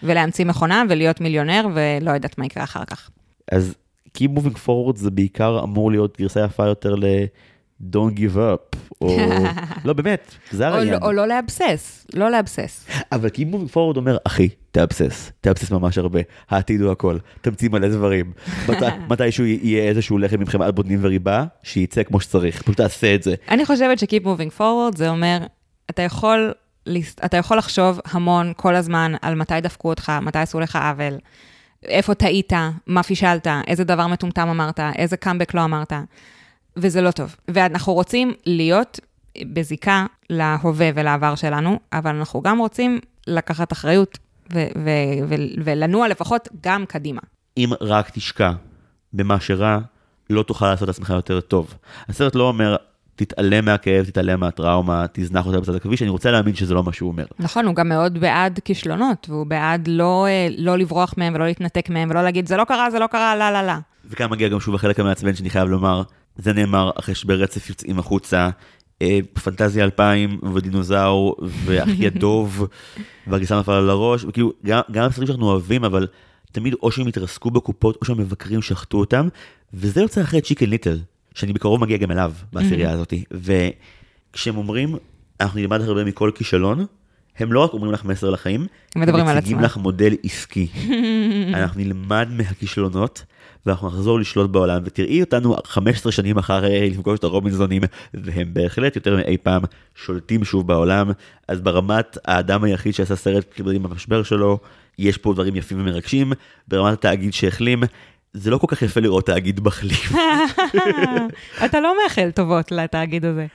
ולהמציא מכונה ולהיות מיליונר, ולא יודעת מה יקרה אחר כך. אז Keep Moving Forward זה בעיקר אמור להיות גרסה יפה יותר ל... Don't give up, או... לא, באמת, זה הרעיין. או לא לאבסס, לא לאבסס. אבל כי אם הוא פורד אומר, אחי, תאבסס, תאבסס ממש הרבה, העתיד הוא הכל, תמציא מלא דברים, מתישהו יהיה איזשהו לחם ממכם על בודנים וריבה, שייצא כמו שצריך, פשוט תעשה את זה. אני חושבת ש-Keep Moving Forward, זה אומר, אתה יכול לחשוב המון כל הזמן, על מתי דפקו אותך, מתי עשו לך עוול, איפה טעית, מה פישלת, איזה דבר מטומטם אמרת, איזה קאמבק לא אמרת. וזה לא טוב. ואנחנו רוצים להיות בזיקה להווה ולעבר שלנו, אבל אנחנו גם רוצים לקחת אחריות ולנוע לפחות גם קדימה. אם רק תשקע במה שרע, לא תוכל לעשות עצמך יותר טוב. הסרט לא אומר, תתעלם מהכאב, תתעלם מהטראומה, תזנח אותה בצד הכביש, אני רוצה להאמין שזה לא מה שהוא אומר. נכון, הוא גם מאוד בעד כישלונות, והוא בעד לא לברוח מהם ולא להתנתק מהם, ולא להגיד, זה לא קרה, זה לא קרה, לא, לא, לא. וכאן מגיע גם שוב החלק המעצבן שאני חייב לומר, זה נאמר אחרי שברצף יוצאים החוצה, פנטזיה 2000 ודינוזאור ואחי הדוב והגיסה נפל על הראש, וכאילו גם הסרטים שאנחנו אוהבים, אבל תמיד או שהם התרסקו בקופות או שהמבקרים שחטו אותם, וזה יוצא אחרי צ'יקן ליטל, שאני בקרוב מגיע גם אליו בעשירייה הזאת, וכשהם אומרים, אנחנו נלמד הרבה מכל כישלון, הם לא רק אומרים לך מסר לחיים, הם מציגים לך מודל עסקי. אנחנו נלמד מהכישלונות, ואנחנו נחזור לשלוט בעולם, ותראי אותנו 15 שנים אחרי לפגוש את הרובינסונים, והם בהחלט יותר מאי פעם שולטים שוב בעולם, אז ברמת האדם היחיד שעשה סרט כמדים במשבר שלו, יש פה דברים יפים ומרגשים, ברמת התאגיד שהחלים, זה לא כל כך יפה לראות תאגיד בחלים. אתה לא מאחל טובות לתאגיד הזה.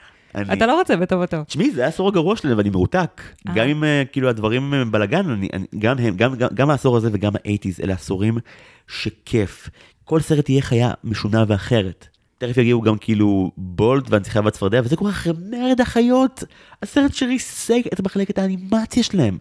אתה לא רוצה בטובתו. תשמעי, זה העשור הגרוע שלנו, ואני מרותק. גם אם כאילו הדברים בלגן, גם העשור הזה וגם ה-80s, אלה עשורים שכיף. כל סרט יהיה חיה משונה ואחרת. תכף יגיעו גם כאילו בולד והנציחה והצפרדיה, וזה קורה אחרי מרד החיות. הסרט שריסק את מחלקת האנימציה שלהם.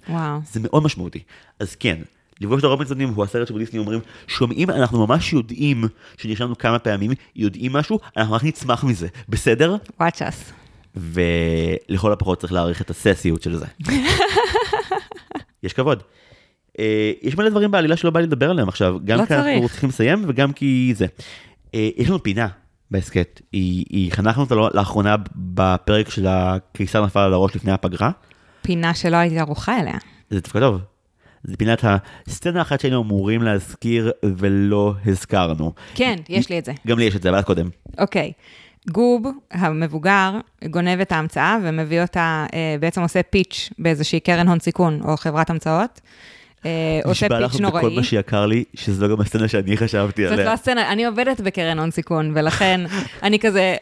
זה מאוד משמעותי. אז כן, לפגוש את הרובינסונים הוא הסרט שבדיסני אומרים, שומעים, אנחנו ממש יודעים, שנרשמנו כמה פעמים, יודעים משהו, אנחנו רק נצמח מזה. בסדר? Watch us. ולכל הפחות צריך להעריך את הססיות של זה. יש כבוד. יש מלא דברים בעלילה שלא בא לי לדבר עליהם עכשיו, גם כי אנחנו צריכים לסיים וגם כי זה. יש לנו פינה בעסקט, חנכנו אותה לאחרונה בפרק של הקיסר נפל על הראש לפני הפגרה, פינה שלא הייתה ערוכה אליה. זה דווקא טוב. זה פינת הסצנה אחת שהיינו אמורים להזכיר ולא הזכרנו. כן, יש לי את זה. גם לי יש את זה, אבל עד קודם. אוקיי. גוב, המבוגר, גונב את ההמצאה ומביא אותה, בעצם עושה פיץ' באיזושהי קרן הון סיכון או חברת המצאות. עושה פיץ' נוראי. בכל מה שיקר לי, שזו גם הסצנה שאני חשבתי עליה. זאת לא הסצנה, אני עובדת בקרן הון סיכון, ולכן אני כזה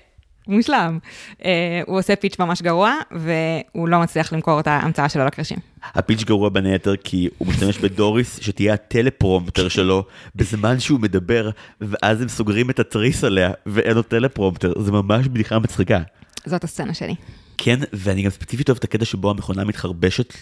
מושלם. הוא עושה פיץ' ממש גרוע, והוא לא מצליח למכור את ההמצאה שלו לקרשים. הפיץ' גרוע בין היתר, כי הוא משתמש בדוריס, שתהיה הטלפרומפטר שלו, בזמן שהוא מדבר, ואז הם סוגרים את התריס עליה, ואין לו טלפרומפטר. זה ממש בדיחה מצחיקה. זאת הסצנה שלי. כן, ואני גם ספציפית אוהב את הקטע שבו המכונה מתחרבשת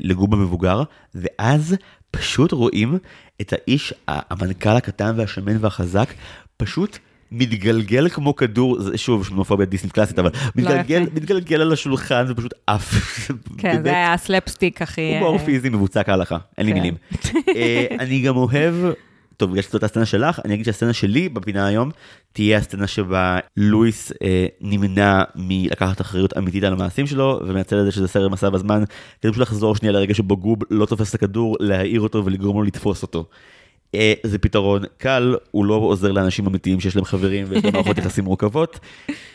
לגוב המבוגר, ואז פשוט רואים את האיש, המנכ"ל הקטן והשמן והחזק, פשוט מתגלגל כמו כדור, שוב, שמופע בדיסני קלאסית, אבל מתגלגל על השולחן, זה פשוט אף. כן, זה היה הסלפסטיק הכי... הוא באור פיזי מבוצע כהלכה, אין לי מילים. אני גם אוהב... טוב, בגלל שזאת הסצנה שלך, אני אגיד שהסצנה שלי בפינה היום, תהיה הסצנה שבה לואיס נמנע מלקחת אחריות אמיתית על המעשים שלו, ומייצא לזה שזה סרט מסע בזמן, כדי פשוט לחזור שנייה לרגע שבו גוב לא תופס את הכדור, להעיר אותו ולגרום לו לתפוס אותו. זה פתרון קל, הוא לא עוזר לאנשים אמיתיים שיש להם חברים, ויש להם מערכות יחסים מורכבות.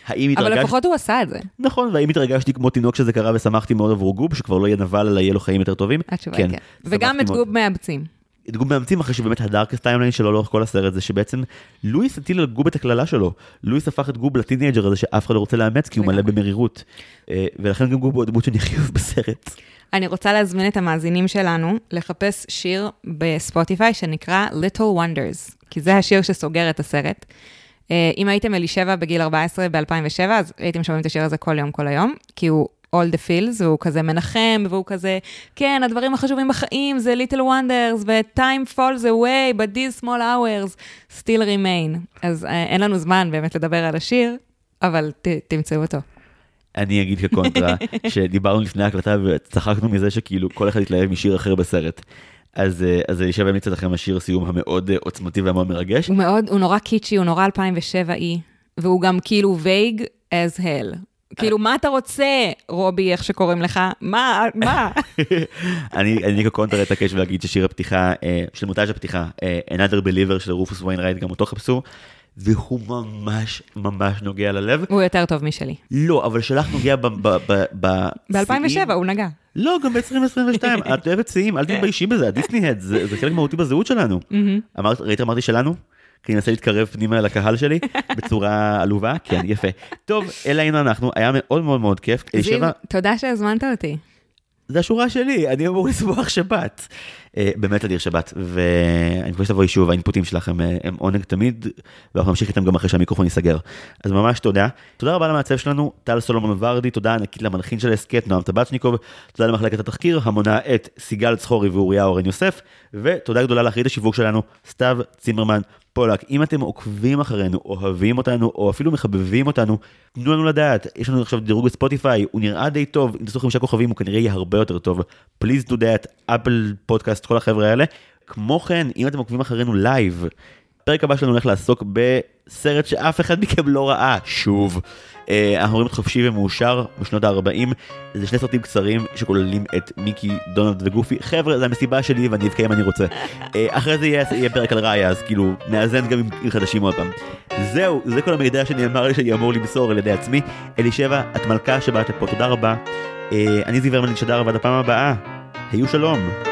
אבל לפחות הוא עשה את זה. נכון, והאם התרגשתי כמו תינוק שזה קרה, ושמחתי מאוד עבור גוב, שכבר לא יהיה נבל, אלא יהיה לו חיים יותר טובים. כן. וגם את גוב מאבצים. את גוב מאמצים אחרי שבאמת הדארקסט טיימליין שלו לאורך כל הסרט זה שבעצם לואיס הטיל על גוב את הכללה שלו. לואיס הפך את גוב לטינג'ר הזה שאף אחד לא רוצה לאמץ כי הוא מלא במרירות. ולכן גם גוב הוא הדמות שנחייב בסרט. אני רוצה להזמין את המאזינים שלנו לחפש שיר בספוטיפיי שנקרא Little Wonders, כי זה השיר שסוגר את הסרט. אם הייתם אלישבע בגיל 14 ב-2007, אז הייתם שומעים את השיר הזה כל יום כל היום, כי הוא all the feels, והוא כזה מנחם, והוא כזה, כן, הדברים החשובים בחיים, זה little wonders, ו-time falls away, but these small hours still remain. אז אין לנו זמן באמת לדבר על השיר, אבל תמצאו אותו. אני אגיד כקונטרה, שדיברנו לפני ההקלטה, וצחקנו מזה שכאילו כל אחד התלהב משיר אחר בסרט. אז אלישבע באמת קצת אחרי משיר סיום המאוד עוצמתי והמאוד מרגש. הוא נורא קיצ'י, הוא נורא 2007-אי, והוא גם כאילו vague as hell. כאילו, מה אתה רוצה, רובי, איך שקוראים לך? מה? אני כקונטר את הקש ולהגיד ששיר הפתיחה, של מוטאז' הפתיחה, Another Believer של רופוס ויינרייט, גם אותו חפשו, והוא ממש ממש נוגע ללב. הוא יותר טוב משלי. לא, אבל שלך נוגע ב-2007 הוא נגע. לא, גם ב-2022. את אוהבת סיים, אל תתביישי בזה, הדיסני-הד, זה חלק מהותי בזהות שלנו. ראית, אמרתי שלנו? כי אני אנסה להתקרב פנימה לקהל שלי, בצורה עלובה, כן, יפה. טוב, אלה היינו אנחנו, היה מאוד מאוד מאוד כיף. זיו, תודה שהזמנת אותי. זה השורה שלי, אני אמור לסבוח שבת. באמת לדיר שבת, ואני חושב שתבואי שוב, האינפוטים שלכם הם עונג תמיד, ואנחנו נמשיך איתם גם אחרי שהמיקרופון ייסגר. אז ממש תודה. תודה רבה למעצב שלנו, טל סולומון ורדי, תודה ענקית למנחין של הסקט, נועם טבצ'ניקוב, תודה למחלקת התחקיר, המונה את סיגל צחורי ואוריה אורן יוסף, ותודה גדולה לאחראית השיווק שלנו, סתיו צימרמן פולק. אם אתם עוקבים אחרינו, אוהבים אותנו, או אפילו מחבבים אותנו, תנו לנו לדעת. יש לנו עכשיו דירוג בספוטיפיי, הוא נראה די טוב, אם תסוכו 5 כוכבים, הוא כנראה יהיה הרבה יותר טוב. Please do that, Apple Podcast, כל החבר'ה האלה. כמו כן, אם אתם עוקבים אחרינו לייב, פרק הבא שלנו הולך לעסוק בסרט שאף אחד מכם לא ראה, שוב. אנחנו רואים את חופשי ומאושר בשנות ה-40, זה 2 סרטים קצרים שכוללים את מיקי, דונלד וגופי. חבר'ה, זו המסיבה שלי ואני אבקע אם אני רוצה. אחרי זה יהיה פרק על ראיה, אז כאילו נאזן גם עם חדשים עוד פעם. זהו, זה כל המידע שנאמר לי שאני אמור למסור על ידי עצמי. אלישבע, את מלכה שבאת פה, תודה רבה. אני זיו הרמן, נשדר, ועד הפעם הבאה. היו שלום.